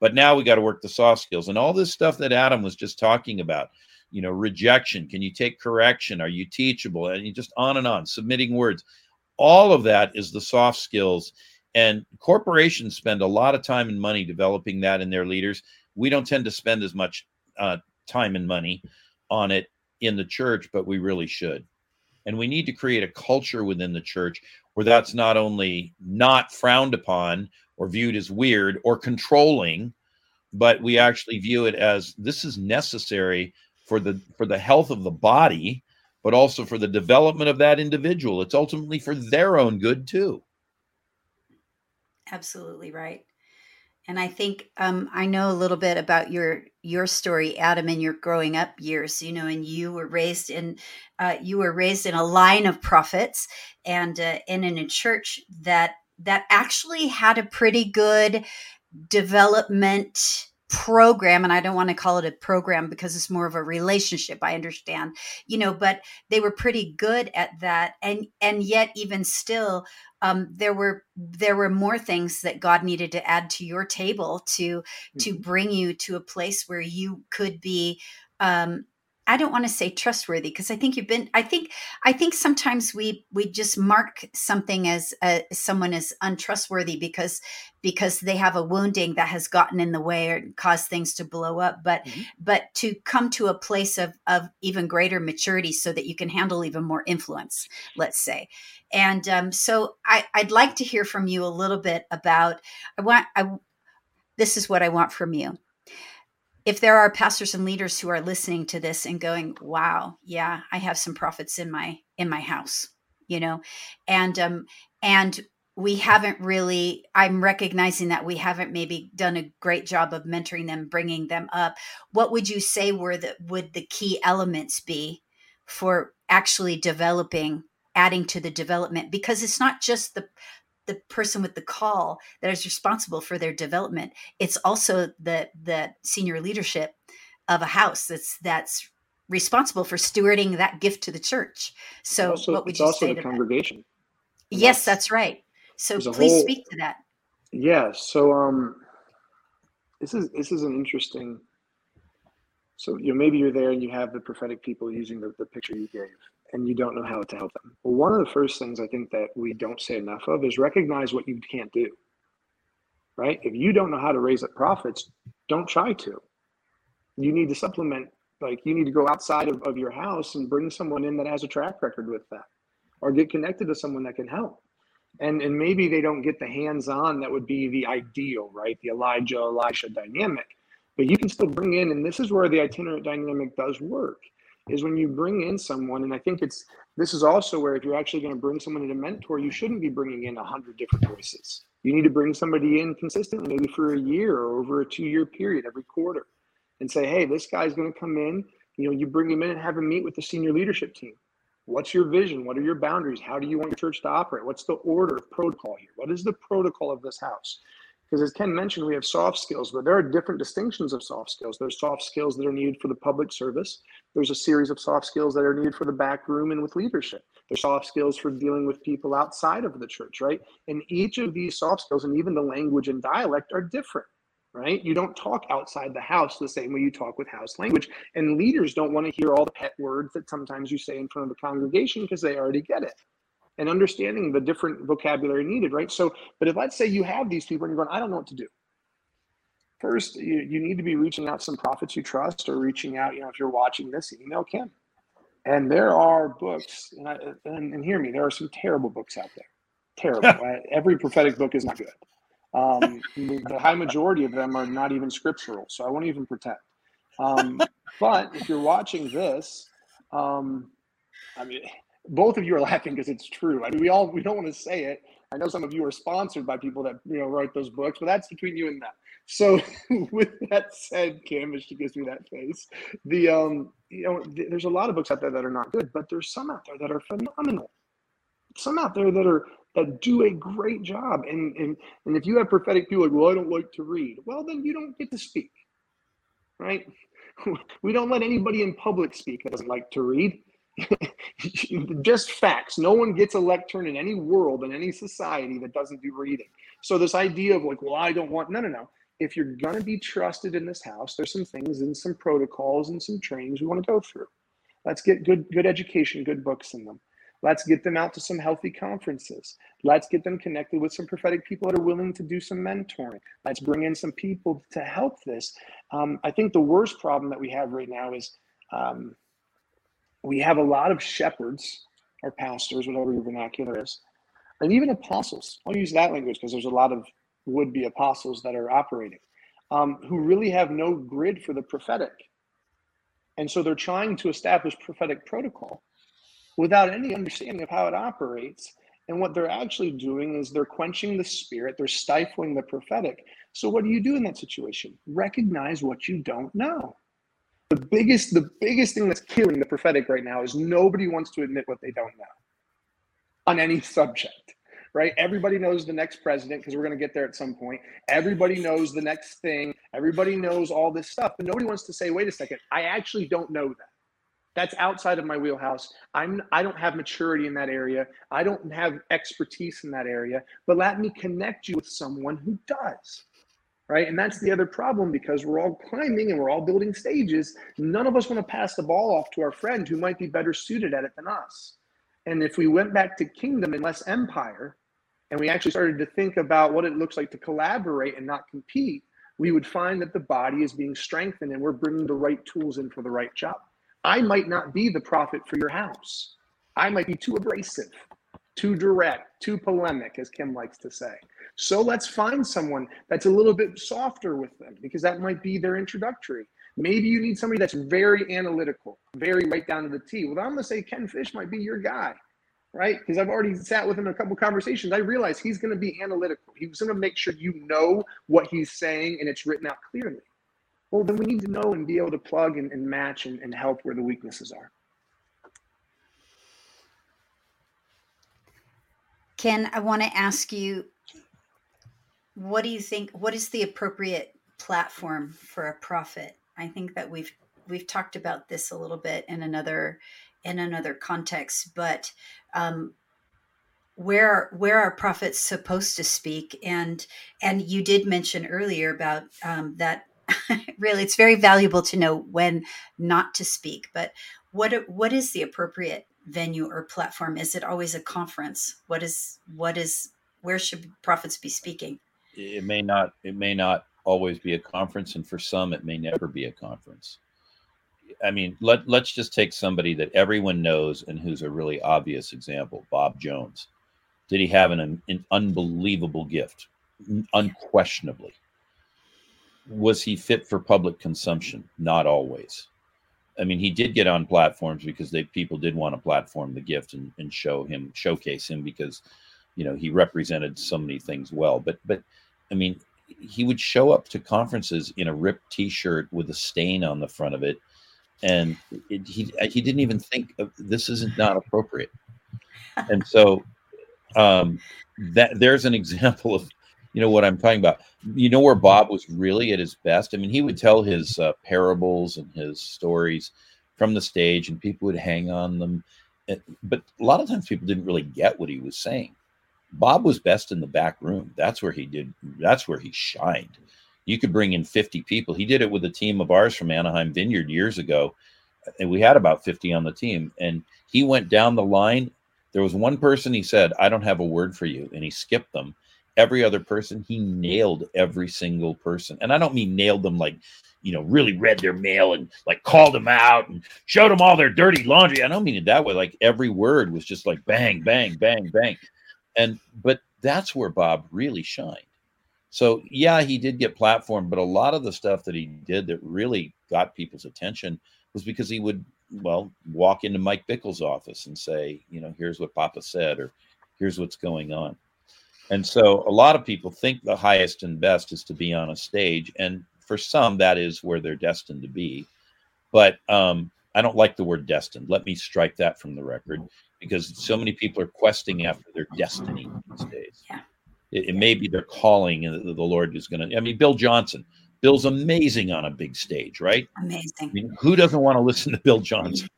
But now we got to work the soft skills and all this stuff that Adam was just talking about, you know, rejection. Can you take correction? Are you teachable? And you just on and on, submitting words. All of that is the soft skills, and corporations spend a lot of time and money developing that in their leaders. We don't tend to spend as much uh, time and money on it in the church, but we really should. And we need to create a culture within the church where that's not only not frowned upon or viewed as weird or controlling, but we actually view it as this is necessary for the for the health of the body, but also for the development of that individual. It's ultimately for their own good too. Absolutely right. And I think um, I know a little bit about your your story, Adam, and your growing up years. You know, and you were raised in uh, you were raised in a line of prophets, and uh, and in a church that that actually had a pretty good development program. And I don't want to call it a program because it's more of a relationship, I understand, you know, but they were pretty good at that. And, and yet even still, um, there were, there were more things that God needed to add to your table to, mm-hmm. to bring you to a place where you could be, um, I don't want to say trustworthy, because I think you've been, I think, I think sometimes we, we just mark something as uh, someone as untrustworthy because, because they have a wounding that has gotten in the way or caused things to blow up. But, mm-hmm. but to come to a place of, of even greater maturity so that you can handle even more influence, let's say. And um, so I, I'd like to hear from you a little bit about, I want, I, this is what I want from you. If there are pastors and leaders who are listening to this and going, wow, yeah, I have some prophets in my, in my house, you know, and, um, and we haven't really, I'm recognizing that we haven't maybe done a great job of mentoring them, bringing them up. What would you say were the, would the key elements be for actually developing, adding to the development? Because it's not just the the person with the call that is responsible for their development. It's also the, the senior leadership of a house that's, that's responsible for stewarding that gift to the church. So also, what would you say to the congregation? That? Yes, that's right. So please whole, speak to that. Yeah. So, um, this is, this is an interesting, so, you know, maybe you're there and you have the prophetic people using the, the picture you gave, and you don't know how to help them. Well, one of the first things I think that we don't say enough of is recognize what you can't do, right? If you don't know how to raise up prophets, don't try to. You need to supplement, like you need to go outside of, of your house and bring someone in that has a track record with that, or get connected to someone that can help. And, and maybe they don't get the hands-on that would be the ideal, right? The Elijah, Elisha dynamic. But you can still bring in, and this is where the itinerant dynamic does work, is when you bring in someone, and I think it's, this is also where if you're actually going to bring someone in a mentor, you shouldn't be bringing in a hundred different voices. You need to bring somebody in consistently, maybe for a year or over a two-year period every quarter, and say, hey, this guy's going to come in. You know, you bring him in and have him meet with the senior leadership team. What's your vision? What are your boundaries? How do you want your church to operate? What's the order of protocol here? What is the protocol of this house? Because as Ken mentioned, we have soft skills, but there are different distinctions of soft skills. There's soft skills that are needed for the public service. There's a series of soft skills that are needed for the back room and with leadership. There's soft skills for dealing with people outside of the church, right? And each of these soft skills, and even the language and dialect, are different, right? You don't talk outside the house the same way you talk with house language. And leaders don't want to hear all the pet words that sometimes you say in front of the congregation because they already get it. And understanding the different vocabulary needed, right? So, but if let's say you have these people and you're going, I don't know what to do. First, you, you need to be reaching out to some prophets you trust, or reaching out, you know, if you're watching this, email Kim. And there are books, and, I, and, and hear me, there are some terrible books out there. Terrible. Right? Every prophetic book is not good. Um, the high majority of them are not even scriptural, so I won't even pretend. Um, but if you're watching this, um, I mean... both of you are laughing because it's true. I mean, we all, we don't want to say it. I know some of you are sponsored by people that, you know, write those books, but that's between you and them. So with that said, Kim, as she gives me that face, the, um, you know, th- there's a lot of books out there that are not good, but there's some out there that are phenomenal. Some out there that are, that do a great job. And, and, and if you have prophetic people like, well, I don't like to read, well, then you don't get to speak, right? We don't let anybody in public speak that doesn't like to read. Just facts. No one gets a lectern in any world, in any society, that doesn't do reading. So this idea of like, well, I don't want, no, no, no. If you're going to be trusted in this house, there's some things and some protocols and some trainings we want to go through. Let's get good, good education, good books in them. Let's get them out to some healthy conferences. Let's get them connected with some prophetic people that are willing to do some mentoring. Let's bring in some people to help this. Um, I think the worst problem that we have right now is, um, we have a lot of shepherds or pastors, whatever your vernacular is, and even apostles. I'll use that language because there's a lot of would-be apostles that are operating, um, who really have no grid for the prophetic. And so they're trying to establish prophetic protocol without any understanding of how it operates. And what they're actually doing is they're quenching the spirit. They're stifling the prophetic. So what do you do in that situation? Recognize what you don't know. The biggest, the biggest thing that's killing the prophetic right now is nobody wants to admit what they don't know on any subject, right? Everybody knows the next president, because we're going to get there at some point. Everybody knows the next thing. Everybody knows all this stuff, but nobody wants to say, wait a second, I actually don't know that. That's outside of my wheelhouse. I'm, I don't have maturity in that area. I don't have expertise in that area, but let me connect you with someone who does. Right. And that's the other problem, because we're all climbing and we're all building stages. None of us want to pass the ball off to our friend who might be better suited at it than us. And if we went back to kingdom and less empire, and we actually started to think about what it looks like to collaborate and not compete, we would find that the body is being strengthened and we're bringing the right tools in for the right job. I might not be the prophet for your house. I might be too abrasive, too direct, too polemic, as Kim likes to say. So let's find someone that's a little bit softer with them, because that might be their introductory. Maybe you need somebody that's very analytical, very right down to the T. Well, I'm going to say Ken Fish might be your guy, right? Because I've already sat with him in a couple conversations. I realize he's going to be analytical. He's going to make sure you know what he's saying and it's written out clearly. Well, then we need to know and be able to plug and, and match and, and help where the weaknesses are. Ken, I want to ask you, what do you think, what is the appropriate platform for a prophet? I think that we've we've talked about this a little bit in another in another context, but um, where where are prophets supposed to speak? And and you did mention earlier about um, that. Really, it's very valuable to know when not to speak. But what what is the appropriate venue or platform? Is it always a conference? What is, what is, where should prophets be speaking? It may not, it may not always be a conference. And for some, it may never be a conference. I mean, let, let's just take somebody that everyone knows and who's a really obvious example, Bob Jones. Did he have an, an unbelievable gift? Unquestionably. was he fit for public consumption? Not always. I mean, he did get on platforms because they people did want to platform the gift and, and show him, showcase him, because, you know, he represented so many things well. But, but I mean, he would show up to conferences in a ripped T-shirt with a stain on the front of it, and it, he he didn't even think of, this isn't not appropriate. And so um, that there's an example of, you know, what I'm talking about. You know where Bob was really at his best? I mean, he would tell his uh, parables and his stories from the stage, and people would hang on them. But a lot of times people didn't really get what he was saying. Bob was best in the back room. That's where he did. That's where he shined. You could bring in fifty people. He did it with a team of ours from Anaheim Vineyard years ago. And we had about fifty on the team. And he went down the line. There was one person he said, "I don't have a word for you." And he skipped them. Every other person, he nailed every single person. And I don't mean nailed them like, you know, really read their mail and like called them out and showed them all their dirty laundry. I don't mean it that way. Like every word was just like bang, bang, bang, bang. And but that's where Bob really shined. So, yeah, he did get platformed, but a lot of the stuff that he did that really got people's attention was because he would, well, walk into Mike Bickle's office and say, you know, here's what Papa said, or here's what's going on. And so a lot of people think the highest and best is to be on a stage. And for some, that is where they're destined to be. But um, I don't like the word destined. Let me strike that from the record, because so many people are questing after their destiny these days. Yeah. It, it may be their calling, and the, the Lord is going to, I mean, Bill Johnson, Bill's amazing on a big stage, right? Amazing. I mean, who doesn't want to listen to Bill Johnson?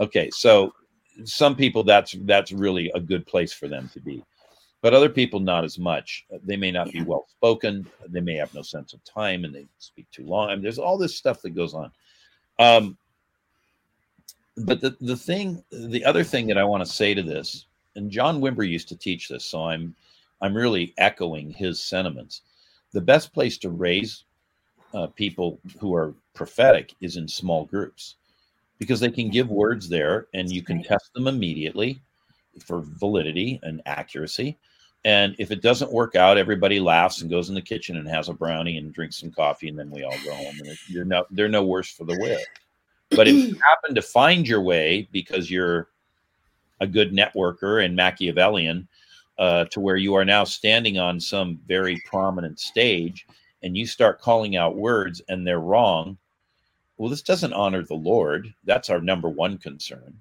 Okay. So some people, that's, that's really a good place for them to be, but other people, not as much. They may not yeah. be well-spoken. They may have no sense of time, and they speak too long. I mean, there's all this stuff that goes on. Um, But the, the thing, the other thing that I want to say to this, and John Wimber used to teach this, so I'm I'm really echoing his sentiments. The best place to raise uh, people who are prophetic is in small groups, because they can give words there, and you can test them immediately for validity and accuracy. And if it doesn't work out, everybody laughs and goes in the kitchen and has a brownie and drinks some coffee, and then we all go home, and they're no, they're no worse for the wear. But if you happen to find your way because you're a good networker and Machiavellian uh, to where you are now standing on some very prominent stage, and you start calling out words and they're wrong, well, this doesn't honor the Lord. That's our number one concern.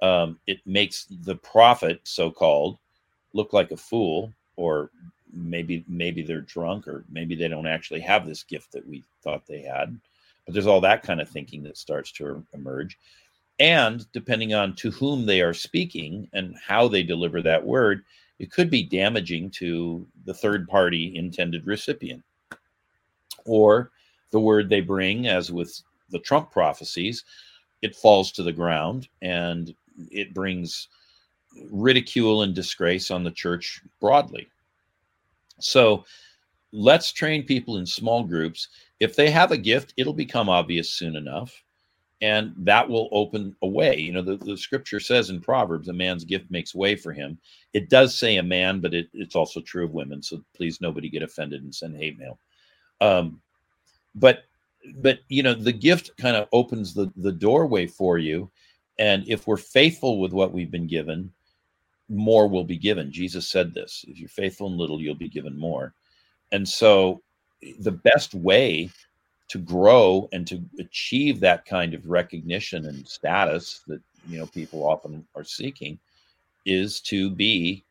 Um, it makes the prophet, so-called, look like a fool, or maybe maybe they're drunk, or maybe they don't actually have this gift that we thought they had. But there's all that kind of thinking that starts to emerge. And depending on to whom they are speaking and how they deliver that word, it could be damaging to the third party intended recipient. Or the word they bring, as with the Trump prophecies, it falls to the ground, and it brings ridicule and disgrace on the church broadly. So let's train people in small groups. If they have a gift, it'll become obvious soon enough, and that will open a way. You know, the, the scripture says in Proverbs, a man's gift makes way for him. It does say a man, but it, it's also true of women. So please, nobody get offended and send hate mail. Um, but, but you know, the gift kind of opens the, the doorway for you. And if we're faithful with what we've been given, more will be given. Jesus said this: if you're faithful in little, you'll be given more. And so the best way to grow and to achieve that kind of recognition and status that, you know, people often are seeking is to be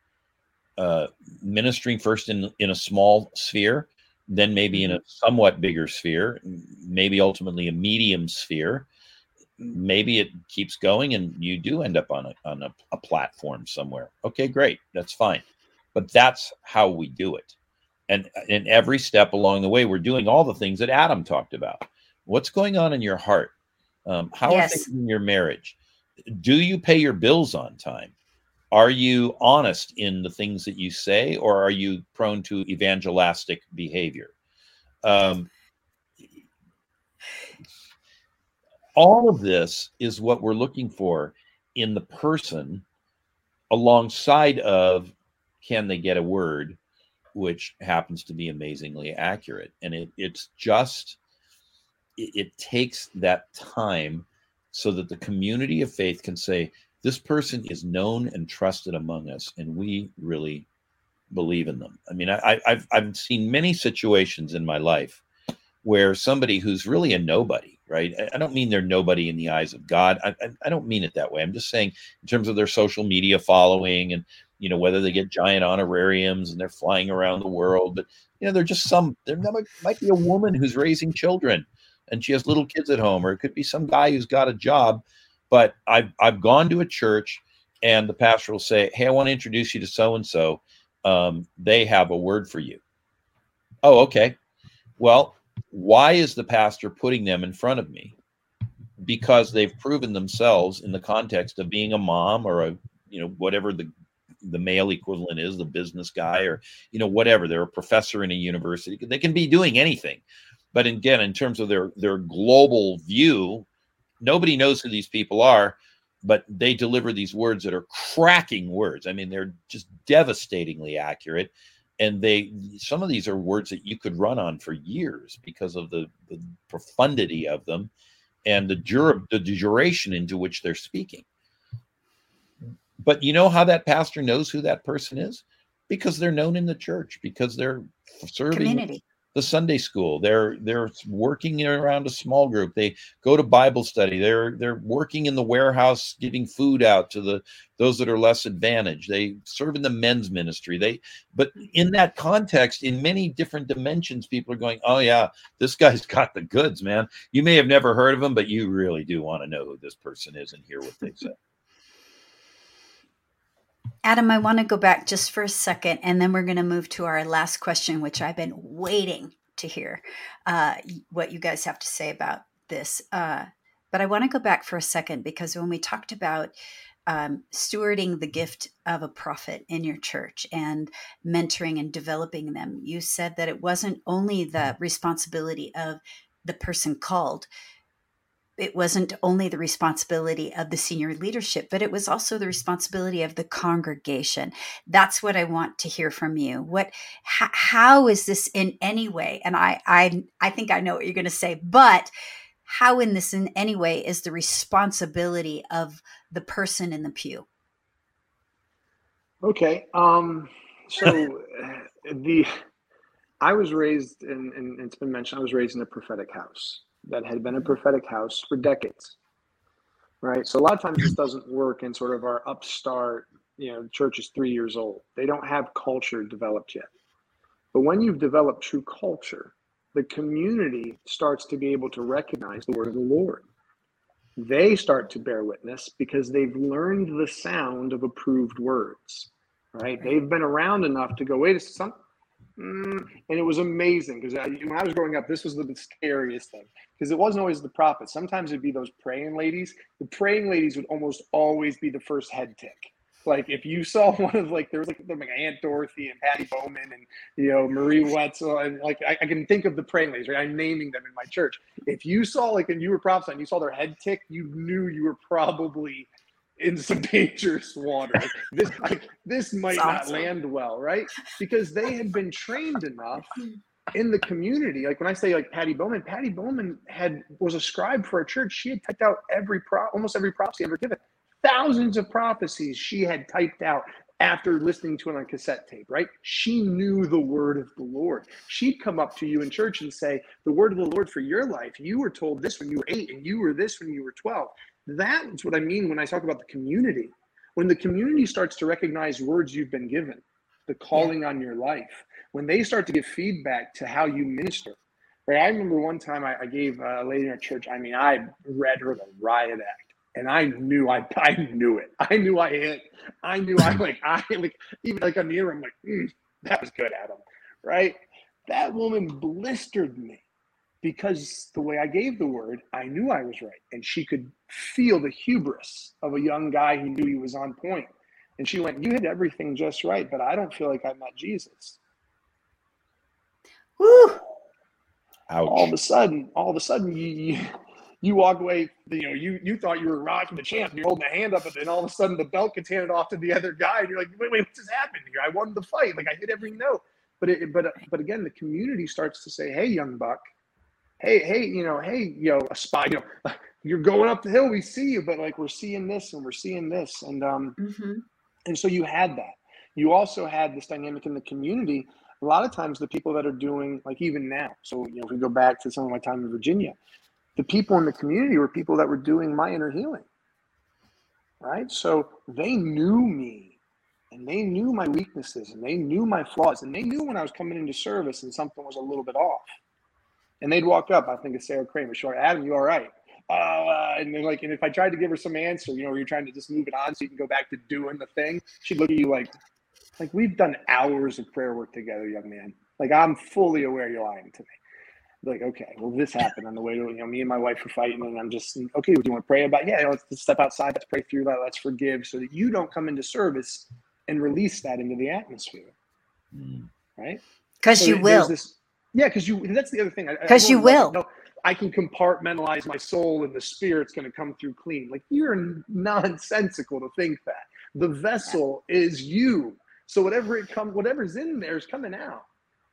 uh, ministering first in, in a small sphere, then maybe in a somewhat bigger sphere, maybe ultimately a medium sphere. Maybe it keeps going and you do end up on a, on a, a platform somewhere. Okay, great. That's fine. But that's how we do it. And in every step along the way, we're doing all the things that Adam talked about. What's going on in your heart? Um, how yes. are things in your marriage? Do you pay your bills on time? Are you honest in the things that you say, or are you prone to evangelistic behavior? Um, all of this is what we're looking for in the person, alongside of, can they get a word? which happens to be amazingly accurate. And it it's just, it, it takes that time so that the community of faith can say, this person is known and trusted among us, and we really believe in them. I mean, I, I've I've seen many situations in my life where somebody who's really a nobody, right? I don't mean they're nobody in the eyes of God. I, I, I don't mean it that way. I'm just saying in terms of their social media following and, you know, whether they get giant honorariums and they're flying around the world, but, you know, they're just some, there might be a woman who's raising children and she has little kids at home, or it could be some guy who's got a job. But I've, I've gone to a church and the pastor will say, hey, I want to introduce you to so-and-so. Um, they have a word for you. Oh, okay. Well, why is the pastor putting them in front of me? Because they've proven themselves in the context of being a mom or a, you know, whatever the, the male equivalent is, the business guy or, you know, whatever. They're a professor in a university. They can be doing anything. But again, in terms of their, their global view, nobody knows who these people are. But they deliver these words that are cracking words. I mean, they're just devastatingly accurate. And they, some of these are words that you could run on for years because of the, the profundity of them and the, dura, the duration into which they're speaking. But you know how that pastor knows who that person is? Because they're known in the church, because they're serving community. The Sunday school, they're they're working around a small group. They go to Bible study. They're they're working in the warehouse, getting food out to the those that are less advantaged. They serve in the men's ministry. They, but in that context, in many different dimensions, people are going, oh yeah, this guy's got the goods, man. You may have never heard of him, but you really do want to know who this person is and hear what they say. Adam, I want to go back just for a second, and then we're going to move to our last question, which I've been waiting to hear uh, what you guys have to say about this. Uh, but I want to go back for a second, because when we talked about um, stewarding the gift of a prophet in your church and mentoring and developing them, you said that it wasn't only the responsibility of the person called, it wasn't only the responsibility of the senior leadership, but it was also the responsibility of the congregation. That's what I want to hear from you. What, h- how is this in any way? And I, I, I think I know what you're going to say, but how in this in any way is the responsibility of the person in the pew? Okay. Um, so the, I was raised in, and it's been mentioned, I was raised in a prophetic house. That had been a prophetic house for decades, right? So a lot of times this doesn't work in sort of our upstart, you know, the church is three years old. They don't have culture developed yet. But when you've developed true culture, the community starts to be able to recognize the word of the Lord. They start to bear witness because they've learned the sound of approved words, right? They've been around enough to go, wait a second. Mm, and it was amazing because when I was growing up, this was the scariest thing because it wasn't always the prophet. Sometimes it'd be those praying ladies. The praying ladies would almost always be the first head tick. Like if you saw one of like there was like, like Aunt Dorothy and Patty Bowman and, you know, Marie Wetzel and like I, I can think of the praying ladies. Right, I'm naming them in my church. If you saw like and you were prophesying, you saw their head tick, you knew you were probably in some dangerous water. This like, this might not land well, right? Because they had been trained enough in the community. Like when I say like Patty Bowman, Patty Bowman had was a scribe for a church. She had typed out every pro, almost every prophecy ever given. Thousands of prophecies she had typed out after listening to it on cassette tape, right? She knew the word of the Lord. She'd come up to you in church and say, the word of the Lord for your life. You were told this when you were eight and you were this when you were twelve. That's what I mean when I talk about the community. When the community starts to recognize words you've been given, the calling on your life, when they start to give feedback to how you minister. Right? I remember one time I, I gave a lady in our church, I mean, I read her the riot act and I knew, I I knew it. I knew I hit. I knew I like, I like, even like on the interim, I'm like, mm, that was good, Adam, right? That woman blistered me. Because the way I gave the word, I knew I was right. And she could feel the hubris of a young guy who knew he was on point. And she went, you hit everything just right, but I don't feel like I met Jesus. Woo! Ouch. All of a sudden, all of a sudden, you, you, you walk away, you know, you, you thought you were rocking the champ, you're holding the hand up, and all of a sudden the belt gets handed off to the other guy. And you're like, wait, wait, what just happened here? I won the fight. Like I hit every note. But it, but but again, the community starts to say, "Hey, young buck, hey hey, you know, hey yo, a spy, you know, you're going up the hill. We see you, but like we're seeing this and we're seeing this." And um, mm-hmm. and so you had that. You also had this dynamic in the community. A lot of times, the people that are doing, like even now, so you know, if we go back to some of my time in Virginia, the people in the community were people that were doing my inner healing. Right, so they knew me. And they knew my weaknesses and they knew my flaws and they knew when I was coming into service and something was a little bit off. And they'd walk up, I think it's Sarah Kramer, she's like, "Adam, you all right?" Uh, uh, and they're like, and if I tried to give her some answer, you know, where you're trying to just move it on so you can go back to doing the thing, she'd look at you like, like we've done hours of prayer work together, young man. Like, I'm fully aware you're lying to me. Like, okay, well, this happened on the way to, you know, me and my wife were fighting and I'm just, okay, do you want to pray about it? Yeah, you know, let's step outside, let's pray through that, let's forgive so that you don't come into service and release that into the atmosphere, mm. right? Because so you will. This, yeah, because you. That's the other thing. Because you will. No, I can compartmentalize my soul, and the spirit's going to come through clean. Like, you're nonsensical to think that. The vessel yeah. is you. So whatever it comes, whatever's in there is coming out,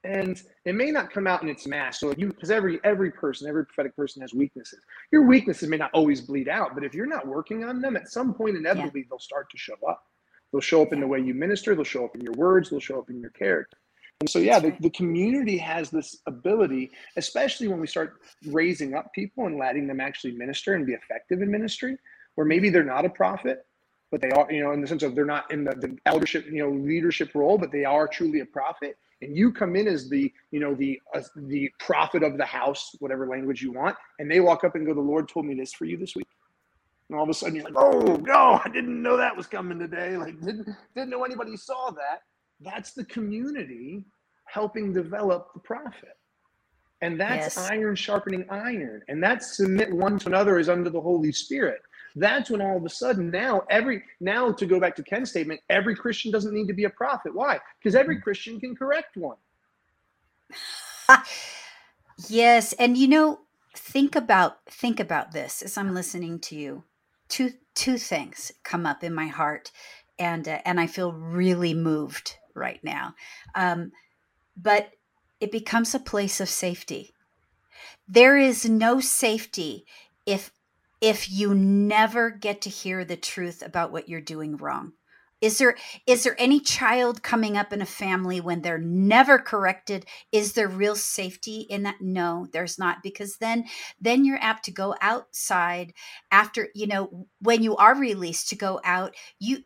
and it may not come out in its mass. So you, because every every person, every prophetic person has weaknesses. Your weaknesses may not always bleed out, but if you're not working on them, at some point inevitably yeah. they'll start to show up. They'll show up in the way you minister. They'll show up in your words. They'll show up in your character. And so, yeah, the, the community has this ability, especially when we start raising up people and letting them actually minister and be effective in ministry, where maybe they're not a prophet, but they are, you know, in the sense of they're not in the, the eldership, you know, leadership role, but they are truly a prophet. And you come in as the, you know, the, uh, the prophet of the house, whatever language you want. And they walk up and go, "The Lord told me this for you this week." And all of a sudden you're like, "Oh no, I didn't know that was coming today. Like, didn't didn't know anybody saw that." That's the community helping develop the prophet. And that's yes. iron sharpening iron. And that's submit one to another is under the Holy Spirit. That's when all of a sudden now every now to go back to Ken's statement, every Christian doesn't need to be a prophet. Why? Because every Christian can correct one. Yes. And you know, think about think about this as I'm listening to you. Two two things come up in my heart, and uh, and I feel really moved right now. Um, but it becomes a place of safety. There is no safety if if you never get to hear the truth about what you're doing wrong. Is there is there any child coming up in a family when they're never corrected? Is there real safety in that? No, there's not, because then then you're apt to go outside after, you know, when you are released to go out, you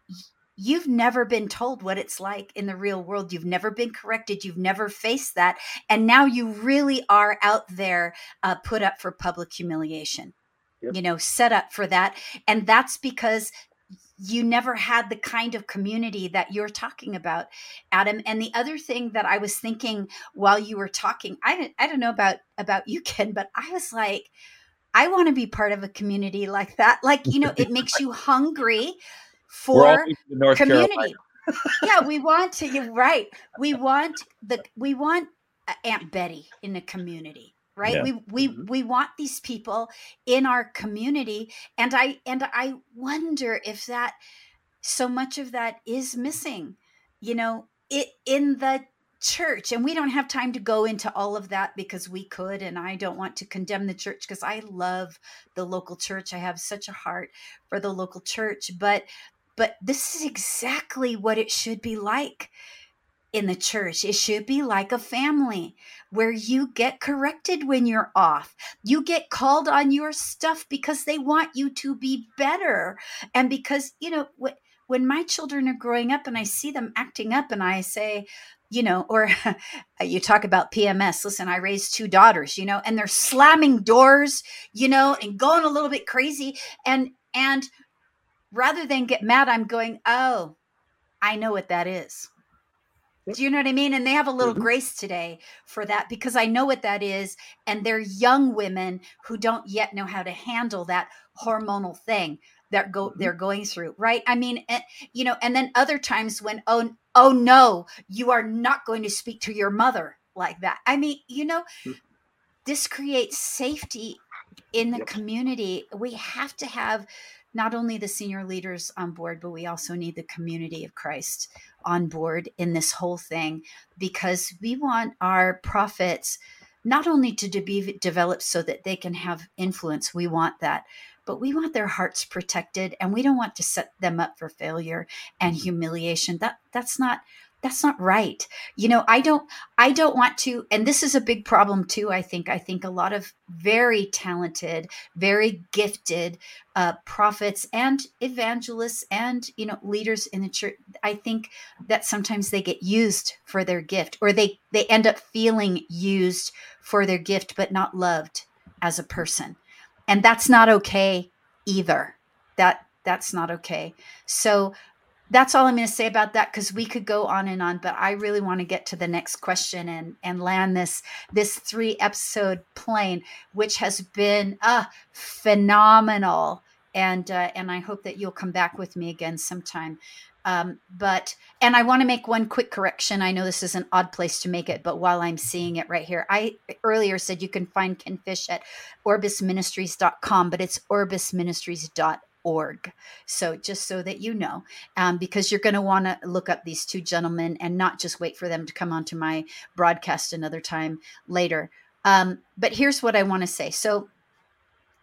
you've never been told what it's like in the real world. You've never been corrected. You've never faced that. And now you really are out there uh, put up for public humiliation, yep. you know, set up for that. And that's because you never had the kind of community that you're talking about, Adam. And the other thing that I was thinking while you were talking, I don't, I don't know about, about you, Ken, but I was like, I want to be part of a community like that. Like, you know, it makes you hungry for North community. Carolina. Yeah, we want to, you're right. We want the, we want Aunt Betty in the community. Right. Yeah. We, we, mm-hmm. we want these people in our community. And I, and I wonder if that, so much of that is missing, you know, it in the church. And we don't have time to go into all of that because we could, and I don't want to condemn the church because I love the local church. I have such a heart for the local church, but, but this is exactly what it should be like. In the church, it should be like a family where you get corrected when you're off. You get called on your stuff because they want you to be better. And because, you know, when my children are growing up and I see them acting up and I say, you know, or you talk about P M S. Listen, I raised two daughters, you know, and they're slamming doors, you know, and going a little bit crazy. And, and rather than get mad, I'm going, "Oh, I know what that is." Do you know what I mean? And they have a little mm-hmm. grace today for that because I know what that is. And they're young women who don't yet know how to handle that hormonal thing that go mm-hmm. they're going through, right? I mean, and, you know, and then other times when, oh, oh no, you are not going to speak to your mother like that. I mean, you know, mm-hmm. this creates safety in the yep. community. We have to have not only the senior leaders on board, but we also need the community of Christ on board in this whole thing, because we want our prophets not only to de- be developed so that they can have influence, we want that, but we want their hearts protected, and we don't want to set them up for failure and humiliation. That that's not That's not right. You know, I don't, I don't want to, and this is a big problem too, I think. I think a lot of very talented, very gifted uh, prophets and evangelists and, you know, leaders in the church, I think that sometimes they get used for their gift, or they, they end up feeling used for their gift, but not loved as a person. And that's not okay either. That, that's not okay. So that's all I'm going to say about that, because we could go on and on, but I really want to get to the next question and, and land this this three episode plane, which has been uh, phenomenal. And uh, and I hope that you'll come back with me again sometime. Um, but and I want to make one quick correction. I know this is an odd place to make it, but while I'm seeing it right here, I earlier said you can find Ken Fish at Orbis Ministries dot com, but it's Orbis Ministries dot org. So just so that you know, um, because you're going to want to look up these two gentlemen and not just wait for them to come onto my broadcast another time later. Um, but here's what I want to say. So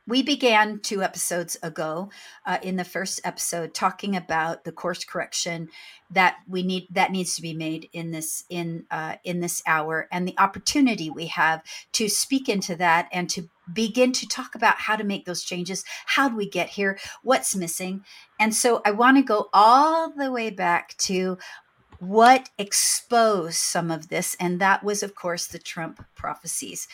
we began two episodes ago uh, in the first episode talking about the course correction that we need, that needs to be made in this, in, uh, in this hour, and the opportunity we have to speak into that and to begin to talk about how to make those changes. How do we get here? What's missing? And so I want to go all the way back to what exposed some of this. And that was, of course, the Trump prophecies.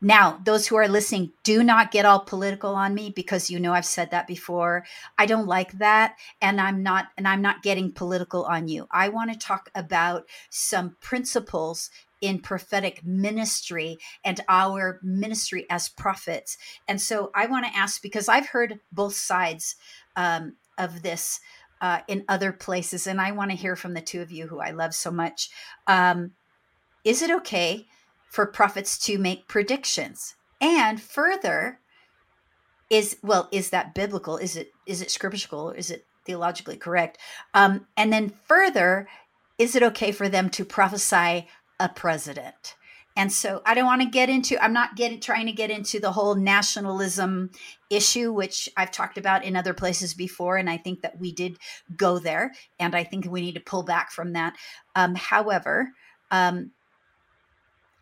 Now, those who are listening, do not get all political on me, because, you know, I've said that before. I don't like that. And I'm not, and I'm not getting political on you. I want to talk about some principles in prophetic ministry and our ministry as prophets. And so I want to ask, because I've heard both sides um, of this uh, in other places, and I want to hear from the two of you who I love so much. Um, is it okay for prophets to make predictions? And further, is, well, is that biblical? Is it, is it scriptural? Is it theologically correct? Um, and then further, is it okay for them to prophesy a president? And so I don't want to get into, I'm not getting, trying to get into the whole nationalism issue, which I've talked about in other places before. And I think that we did go there, and I think we need to pull back from that. Um, however, um,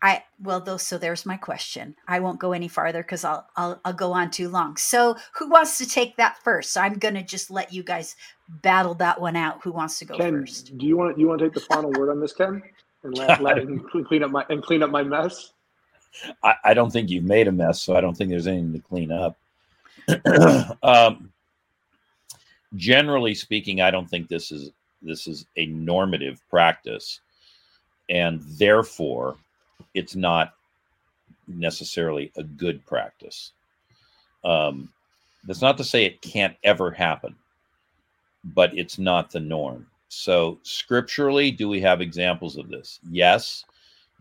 I, well, though, so there's my question. I won't go any farther because I'll, I'll, I'll go on too long. So who wants to take that first? I'm going to just let you guys battle that one out. Who wants to go Ken, first? Do you want, you want to take the final word on this, Ken? And let, let and clean up my and clean up my mess. I, I don't think you've made a mess, so I don't think there's anything to clean up. um, generally speaking, I don't think this is this is a normative practice, and therefore, it's not necessarily a good practice. Um, that's not to say it can't ever happen, but it's not the norm. So scripturally, do we have examples of this? Yes.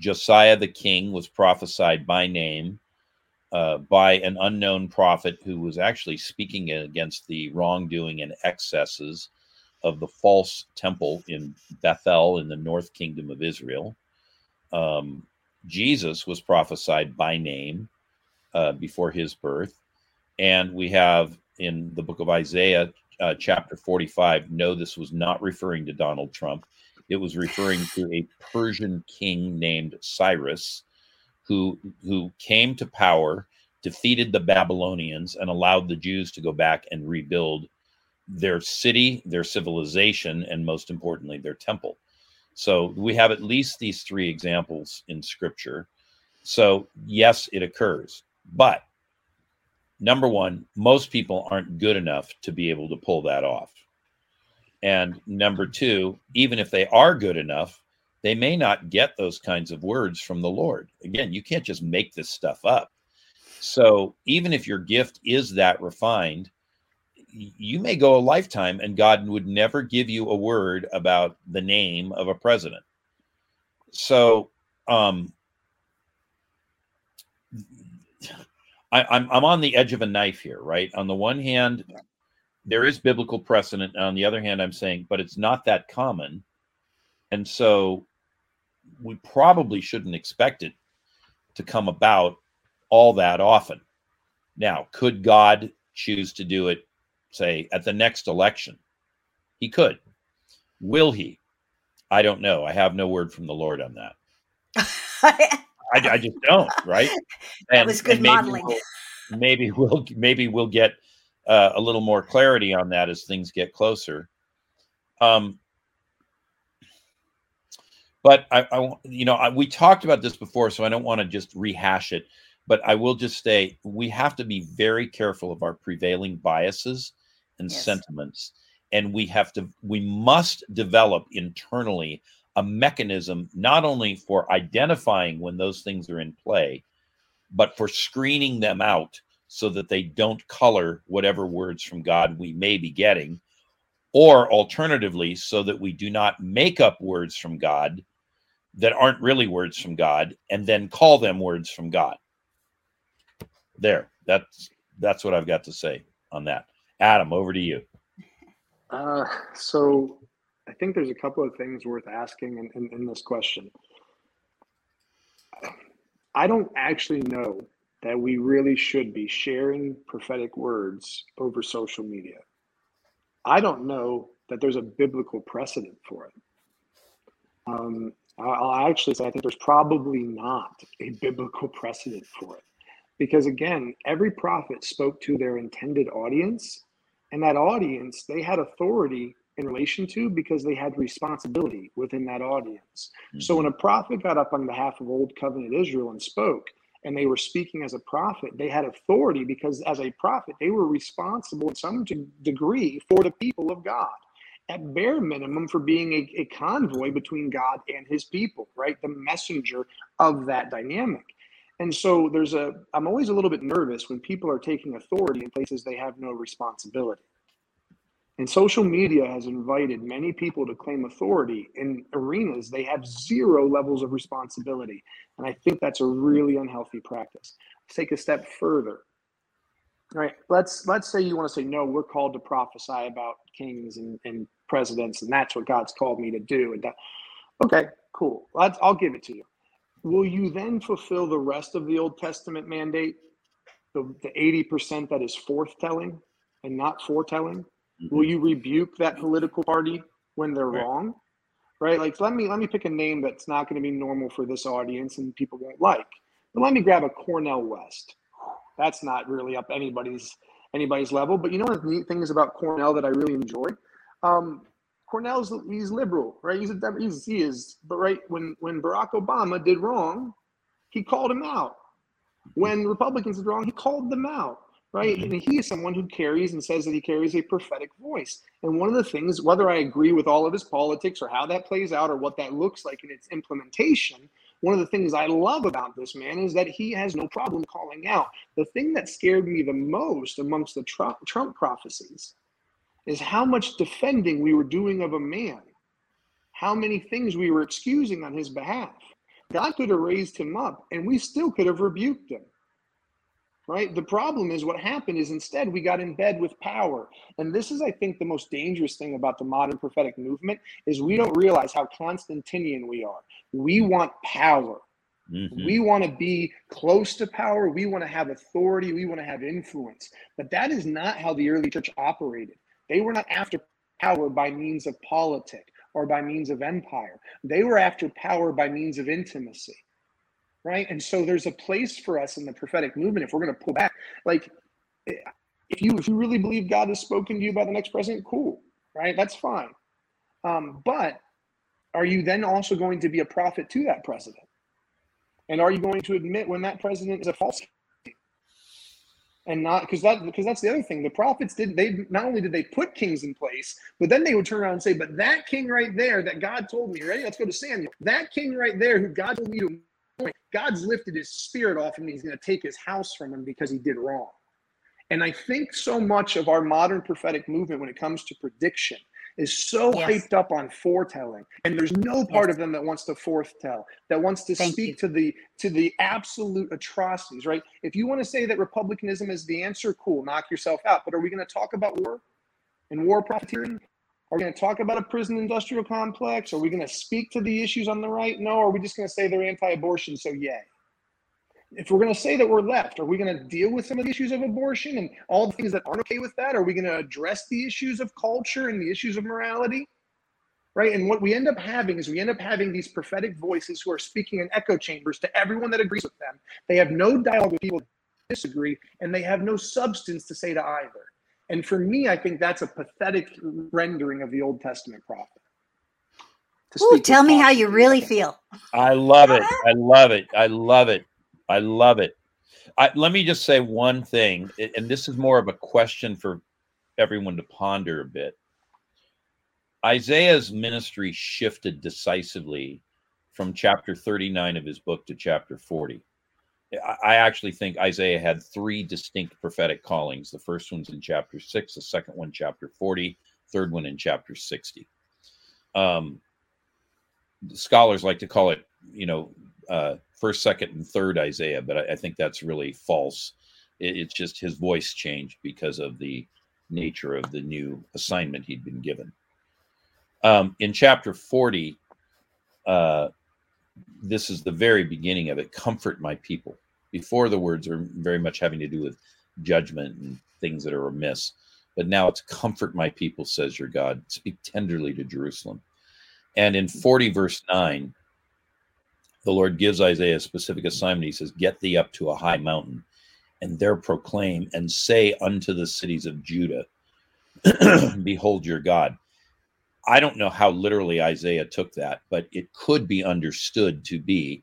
Josiah the king was prophesied by name uh, by an unknown prophet who was actually speaking against the wrongdoing and excesses of the false temple in Bethel in the north kingdom of Israel. Um, Jesus was prophesied by name uh, before his birth. And we have in the book of Isaiah, Uh, chapter forty-five. No, this was not referring to Donald Trump. It was referring to a Persian king named Cyrus, who who came to power, defeated the Babylonians, and allowed the Jews to go back and rebuild their city, their civilization, and most importantly, their temple. So we have at least these three examples in Scripture. So yes, it occurs, but number one, most people aren't good enough to be able to pull that off. And number two, even if they are good enough, they may not get those kinds of words from the Lord. Again, you can't just make this stuff up. So even if your gift is that refined, you may go a lifetime and God would never give you a word about the name of a president. So, um, I, I'm I'm on the edge of a knife here, right? On the one hand, there is biblical precedent. On the other hand, I'm saying, but it's not that common. And so we probably shouldn't expect it to come about all that often. Now, could God choose to do it, say, at the next election? He could. Will he? I don't know. I have no word from the Lord on that. I, I just don't, right? And, that was good and maybe modeling. We'll, maybe we'll maybe we'll get uh, a little more clarity on that as things get closer. Um, but I, I you know, I, we talked about this before, so I don't want to just rehash it. But I will just say we have to be very careful of our prevailing biases and yes. sentiments, and we have to we must develop internally a mechanism not only for identifying when those things are in play, but for screening them out so that they don't color whatever words from God we may be getting, or alternatively, so that we do not make up words from God that aren't really words from God and then call them words from God. There, that's that's what I've got to say on that. Adam, over to you. Uh, so I think there's a couple of things worth asking in, in, in this question. I don't actually know that we really should be sharing prophetic words over social media. I don't know that there's a biblical precedent for it. Um, I'll actually say I think there's probably not a biblical precedent for it. Because again, every prophet spoke to their intended audience, and that audience, they had authority in relation to because they had responsibility within that audience. Mm-hmm. So when a prophet got up on behalf of Old Covenant Israel and spoke, and they were speaking as a prophet, they had authority because as a prophet, they were responsible in some de- degree for the people of God, at bare minimum for being a, a convoy between God and his people, right? The messenger of that dynamic. And so there's a, I'm always a little bit nervous when people are taking authority in places they have no responsibility. And social media has invited many people to claim authority in arenas they have zero levels of responsibility. And I think that's a really unhealthy practice. Let's take a step further. All right, let's let's say you want to say, no, we're called to prophesy about kings and, and presidents, and that's what God's called me to do. And that, okay, cool. I'll, I'll give it to you. Will you then fulfill the rest of the Old Testament mandate, the, the eighty percent that is forthtelling and not foretelling? Mm-hmm. Will you rebuke that political party when they're right. wrong? Right? Like, let me let me pick a name that's not going to be normal for this audience and people won't like. But let me grab a Cornel West. That's not really up anybody's anybody's level. But you know what the neat thing is about Cornel that I really enjoy? Um, Cornell's he's liberal, right? He's a he's, he is. But right when when Barack Obama did wrong, he called him out. When Republicans did wrong, he called them out, right? And he is someone who carries and says that he carries a prophetic voice. And one of the things, whether I agree with all of his politics or how that plays out or what that looks like in its implementation, one of the things I love about this man is that he has no problem calling out. The thing that scared me the most amongst the Trump, Trump prophecies is how much defending we were doing of a man, how many things we were excusing on his behalf. God could have raised him up and we still could have rebuked him, right? The problem is what happened is instead we got in bed with power. And this is, I think, the most dangerous thing about the modern prophetic movement is we don't realize how Constantinian we are. We want power. Mm-hmm. We want to be close to power. We want to have authority. We want to have influence. But that is not how the early church operated. They were not after power by means of politic or by means of empire. They were after power by means of intimacy, right? And so there's a place for us in the prophetic movement if we're going to pull back. Like, if you if you really believe God has spoken to you by the next president, cool, right? That's fine. Um, but are you then also going to be a prophet to that president? And are you going to admit when that president is a false And not because that because that's the other thing. The prophets did they not only did they put kings in place, but then they would turn around and say, but that king right there that God told me, ready? Let's go to Samuel. That king right there who God told me to anoint, God's lifted his spirit off him and he's going to take his house from him because he did wrong. And I think so much of our modern prophetic movement when it comes to prediction is so yes. hyped up on foretelling, and there's no part yes. of them that wants to foretell, that wants to Thank speak you. to the to the absolute atrocities, right? If you want to say that republicanism is the answer, cool, knock yourself out. But are we going to talk about war? and war profiteering? Are we going to talk about a prison industrial complex? Are we going to speak to the issues on the right? No. Or are we just going to say they're anti-abortion, so yay? If we're going to say that we're left, are we going to deal with some of the issues of abortion and all the things that aren't okay with that? Are we going to address the issues of culture and the issues of morality? Right? And what we end up having is we end up having these prophetic voices who are speaking in echo chambers to everyone that agrees with them. They have no dialogue with people that disagree, and they have no substance to say to either. And for me, I think that's a pathetic rendering of the Old Testament prophet. Ooh, tell me how you really feel. I love it. I love it. I love it. I love it. I, let me just say one thing, and this is more of a question for everyone to ponder a bit. Isaiah's ministry shifted decisively from chapter thirty-nine of his book to chapter forty. I actually think Isaiah had three distinct prophetic callings. The first one's in chapter six, the second one, chapter forty, third one in chapter sixty. Um, scholars like to call it, you know, uh, first, second, and third Isaiah, but I, I think that's really false. It, it's just his voice changed because of the nature of the new assignment he'd been given. Um, in chapter forty, uh, this is the very beginning of it. Comfort my people. Before, the words are very much having to do with judgment and things that are amiss. But now it's comfort my people, says your God. Speak tenderly to Jerusalem. And in forty, verse nine, the Lord gives Isaiah a specific assignment. He says, get thee up to a high mountain, and there proclaim and say unto the cities of Judah, behold your God. I don't know how literally Isaiah took that, but it could be understood to be,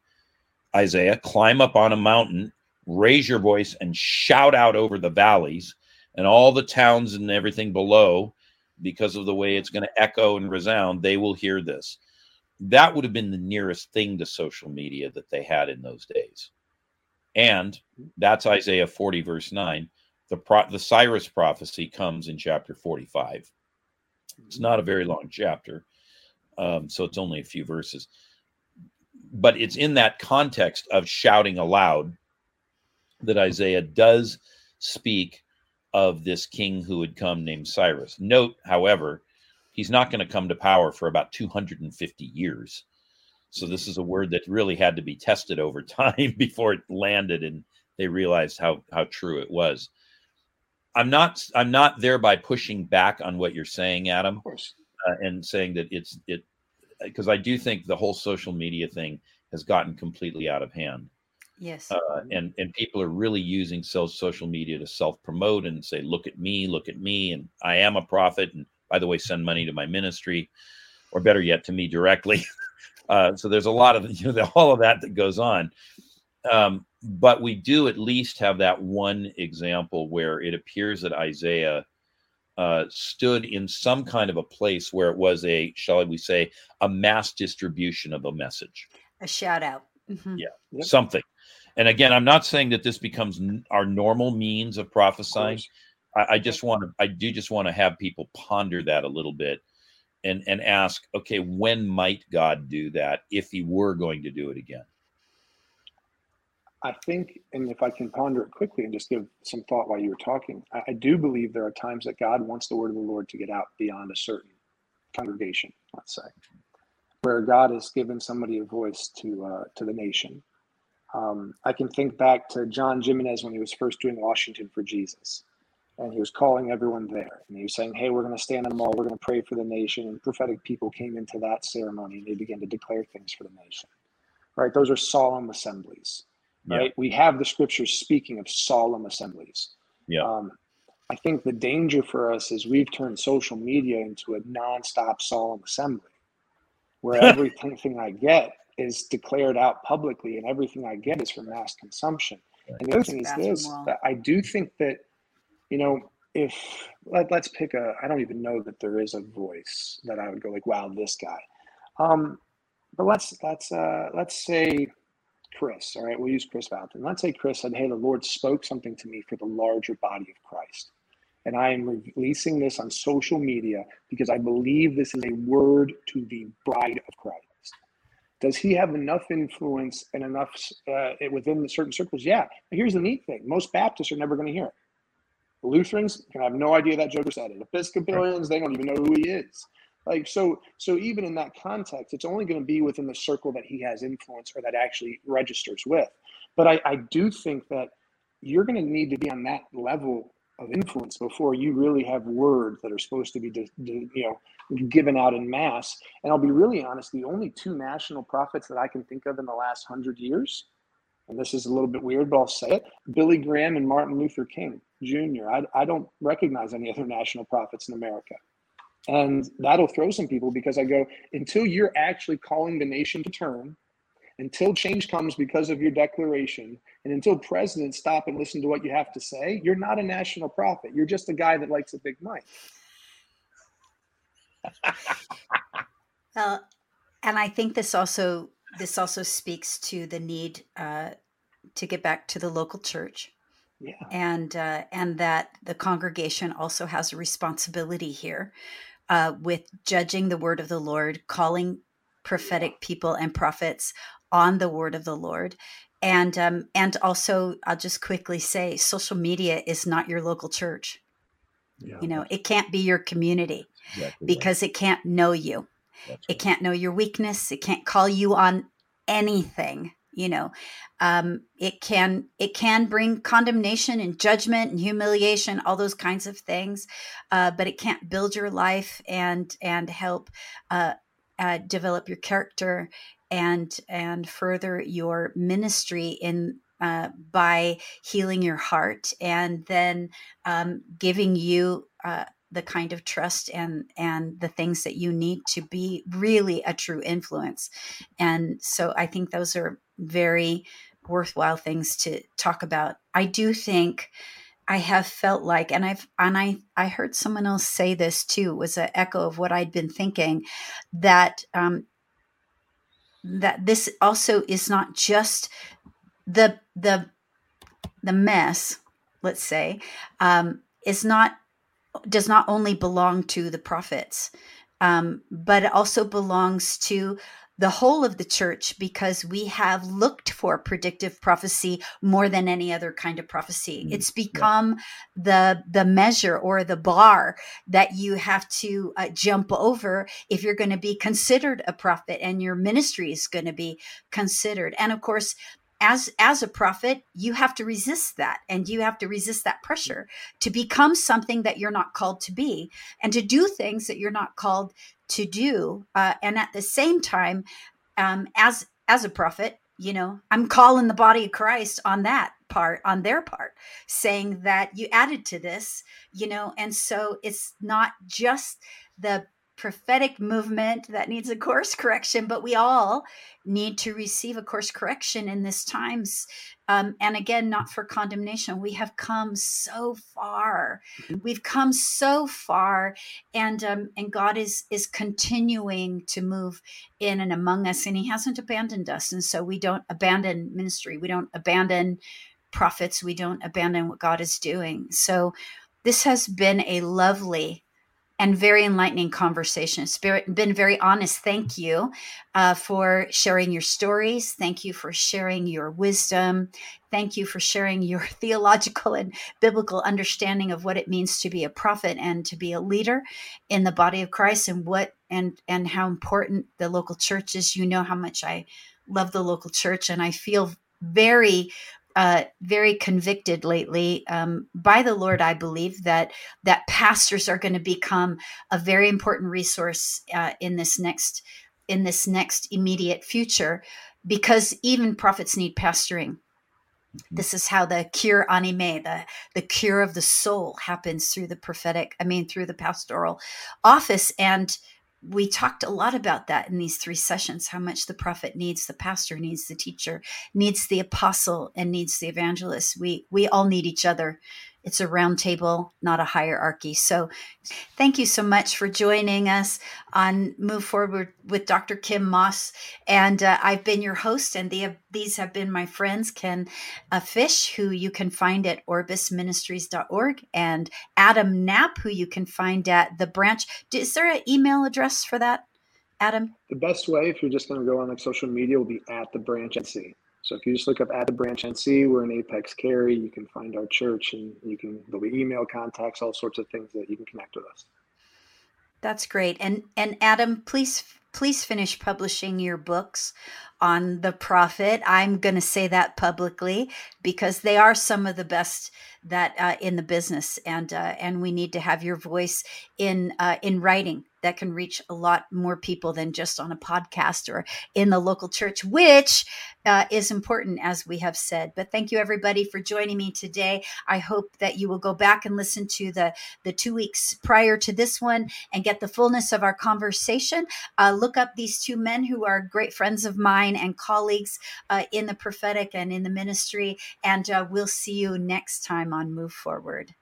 Isaiah, climb up on a mountain, raise your voice, and shout out over the valleys and all the towns and everything below, because of the way it's going to echo and resound, they will hear this. That would have been the nearest thing to social media that they had in those days. And that's Isaiah forty, verse nine. The, pro- the Cyrus prophecy comes in chapter forty-five. It's not a very long chapter, um, so it's only a few verses. But it's in that context of shouting aloud that Isaiah does speak of this king who would come named Cyrus. Note, however, he's not going to come to power for about two hundred fifty years. So this is a word that really had to be tested over time before it landed and they realized how, how true it was. I'm not. I'm not thereby pushing back on what you're saying, Adam, of course. Uh, and saying that it's it, because I do think the whole social media thing has gotten completely out of hand. Yes. Uh, and and people are really using social media to self-promote and say, "Look at me, look at me," and I am a prophet. And by the way, send money to my ministry, or better yet, to me directly. uh, so there's a lot of you know all of that that goes on. Um, But we do at least have that one example where it appears that Isaiah uh, stood in some kind of a place where it was a, shall we say, a mass distribution of a message. A shout out. Mm-hmm. Yeah, yep. Something. And again, I'm not saying that this becomes n- our normal means of prophesying. Of I, I just want to, I do just want to have people ponder that a little bit and, and ask, okay, when might God do that if he were going to do it again? I think, and if I can ponder it quickly and just give some thought while you were talking, I, I do believe there are times that God wants the word of the Lord to get out beyond a certain congregation, let's say, where God has given somebody a voice to uh, to the nation. Um, I can think back to John Jimenez when he was first doing Washington for Jesus, and he was calling everyone there, and he was saying, hey, we're going to stand on the mall, we're going to pray for the nation, and prophetic people came into that ceremony, and they began to declare things for the nation, right? Those are solemn assemblies. Right, yeah. We have the scriptures speaking of solemn assemblies. Yeah, um, I think the danger for us is we've turned social media into a nonstop solemn assembly, where everything I get is declared out publicly, and everything I get is for mass consumption. Right. And the other thing is this: that I do think that, you know, if let, let's pick a, I don't even know that there is a voice that I would go like, wow, this guy. Um, but let's let's uh, let's say. Chris, all right, we'll use Chris Valentine. Let's say Chris said, hey, the Lord spoke something to me for the larger body of Christ. And I am releasing this on social media because I believe this is a word to the bride of Christ. Does he have enough influence and enough uh, within the certain circles? Yeah. But here's the neat thing. Most Baptists are never going to hear it. Lutherans can have no idea that joke was added. Episcopalians, they don't even know who he is. Like, so, so even in that context, it's only going to be within the circle that he has influence or that actually registers with. But I, I do think that you're going to need to be on that level of influence before you really have words that are supposed to be, di- di- you know, given out in mass. And I'll be really honest, the only two national prophets that I can think of in the last hundred years, and this is a little bit weird, but I'll say it, Billy Graham and Martin Luther King Junior I, I don't recognize any other national prophets in America. And that'll throw some people, because I go, until you're actually calling the nation to turn, until change comes because of your declaration, and until presidents stop and listen to what you have to say, you're not a national prophet. You're just a guy that likes a big mic. Well, and I think this also this also speaks to the need uh, to get back to the local church. Yeah. And uh, and that the congregation also has a responsibility here uh, with judging the word of the Lord, calling prophetic people and prophets on the word of the Lord. And um, and also, I'll just quickly say, social media is not your local church. Yeah. You know, it can't be your community, exactly, because right. It can't know you. That's right. It can't know your weakness. It can't call you on anything. You know, um, it can it can bring condemnation and judgment and humiliation, all those kinds of things, uh, but it can't build your life and and help uh, uh, develop your character and and further your ministry in uh, by healing your heart and then um, giving you uh, the kind of trust and and the things that you need to be really a true influence. And so I think those are very worthwhile things to talk about. I do think I have felt like, and I've, and I, I heard someone else say this too, was an echo of what I'd been thinking, that, um, that this also is not just the, the, the mess, let's say, um, is not, does not only belong to the prophets, um, but it also belongs to the whole of the church, because we have looked for predictive prophecy more than any other kind of prophecy. It's become yeah. the the measure or the bar that you have to uh, jump over if you're going to be considered a prophet and your ministry is going to be considered. And of course, as as a prophet, you have to resist that, and you have to resist that pressure to become something that you're not called to be and to do things that you're not called to do. Uh, and at the same time, um, as, as a prophet, you know, I'm calling the body of Christ on that part, on their part, saying that you added to this, you know, and so it's not just the prophetic movement that needs a course correction, but we all need to receive a course correction in this times. Um, and again, not for condemnation. We have come so far. We've come so far, and um, and God is is continuing to move in and among us, and He hasn't abandoned us. And so we don't abandon ministry. We don't abandon prophets. We don't abandon what God is doing. So this has been a lovely and very enlightening conversation. It's been very honest. Thank you uh, for sharing your stories. Thank you for sharing your wisdom. Thank you for sharing your theological and biblical understanding of what it means to be a prophet and to be a leader in the body of Christ, and what and and how important the local church is. You know how much I love the local church, and I feel very Uh, very convicted lately um, by the Lord. I believe that that pastors are going to become a very important resource uh, in this next in this next immediate future, because even prophets need pastoring. This is how the cure anime, the, the cure of the soul, happens through the prophetic, I mean, through the pastoral office. And we talked a lot about that in these three sessions, how much the prophet needs, the pastor needs, the teacher needs, the apostle, and needs the evangelist. We we all need each other. It's a round table, not a hierarchy. So thank you so much for joining us on Move Forward with Doctor Kim Moss. And uh, I've been your host, and the, these have been my friends, Ken uh, Fish, who you can find at Orbis Ministries dot org, and Adam Knapp, who you can find at The Branch. Is there an email address for that, Adam? The best way, if you're just going to go on like social media, will be at The Branch N C. So if you just look up at the branch N C, we're in Apex Cary, you can find our church, and you can, there'll be email contacts, all sorts of things that you can connect with us. That's great. And, and Adam, please, please finish publishing your books on the prophet. I'm going to say that publicly because they are some of the best that uh, in the business, and uh, and we need to have your voice in uh, in writing that can reach a lot more people than just on a podcast or in the local church, which uh, is important, as we have said. But thank you, everybody, for joining me today. I hope that you will go back and listen to the, the two weeks prior to this one and get the fullness of our conversation. Uh, look up these two men who are great friends of mine and colleagues uh, in the prophetic and in the ministry. And uh, we'll see you next time on Move Forward.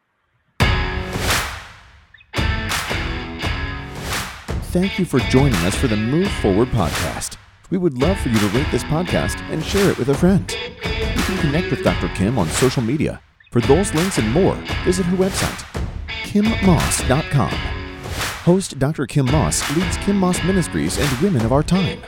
Thank you for joining us for the Move Forward podcast. We would love for you to rate this podcast and share it with a friend. You can connect with Doctor Kim on social media. For those links and more, visit her website, kim moss dot com. Host Doctor Kim Moss leads Kim Moss Ministries and Women of Our Time.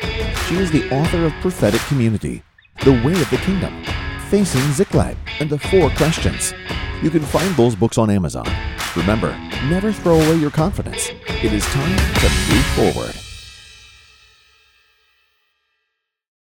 She is the author of Prophetic Community, The Way of the Kingdom, Facing Ziklag, and The Four Questions. You can find those books on Amazon. Remember, never throw away your confidence. It is time to move forward.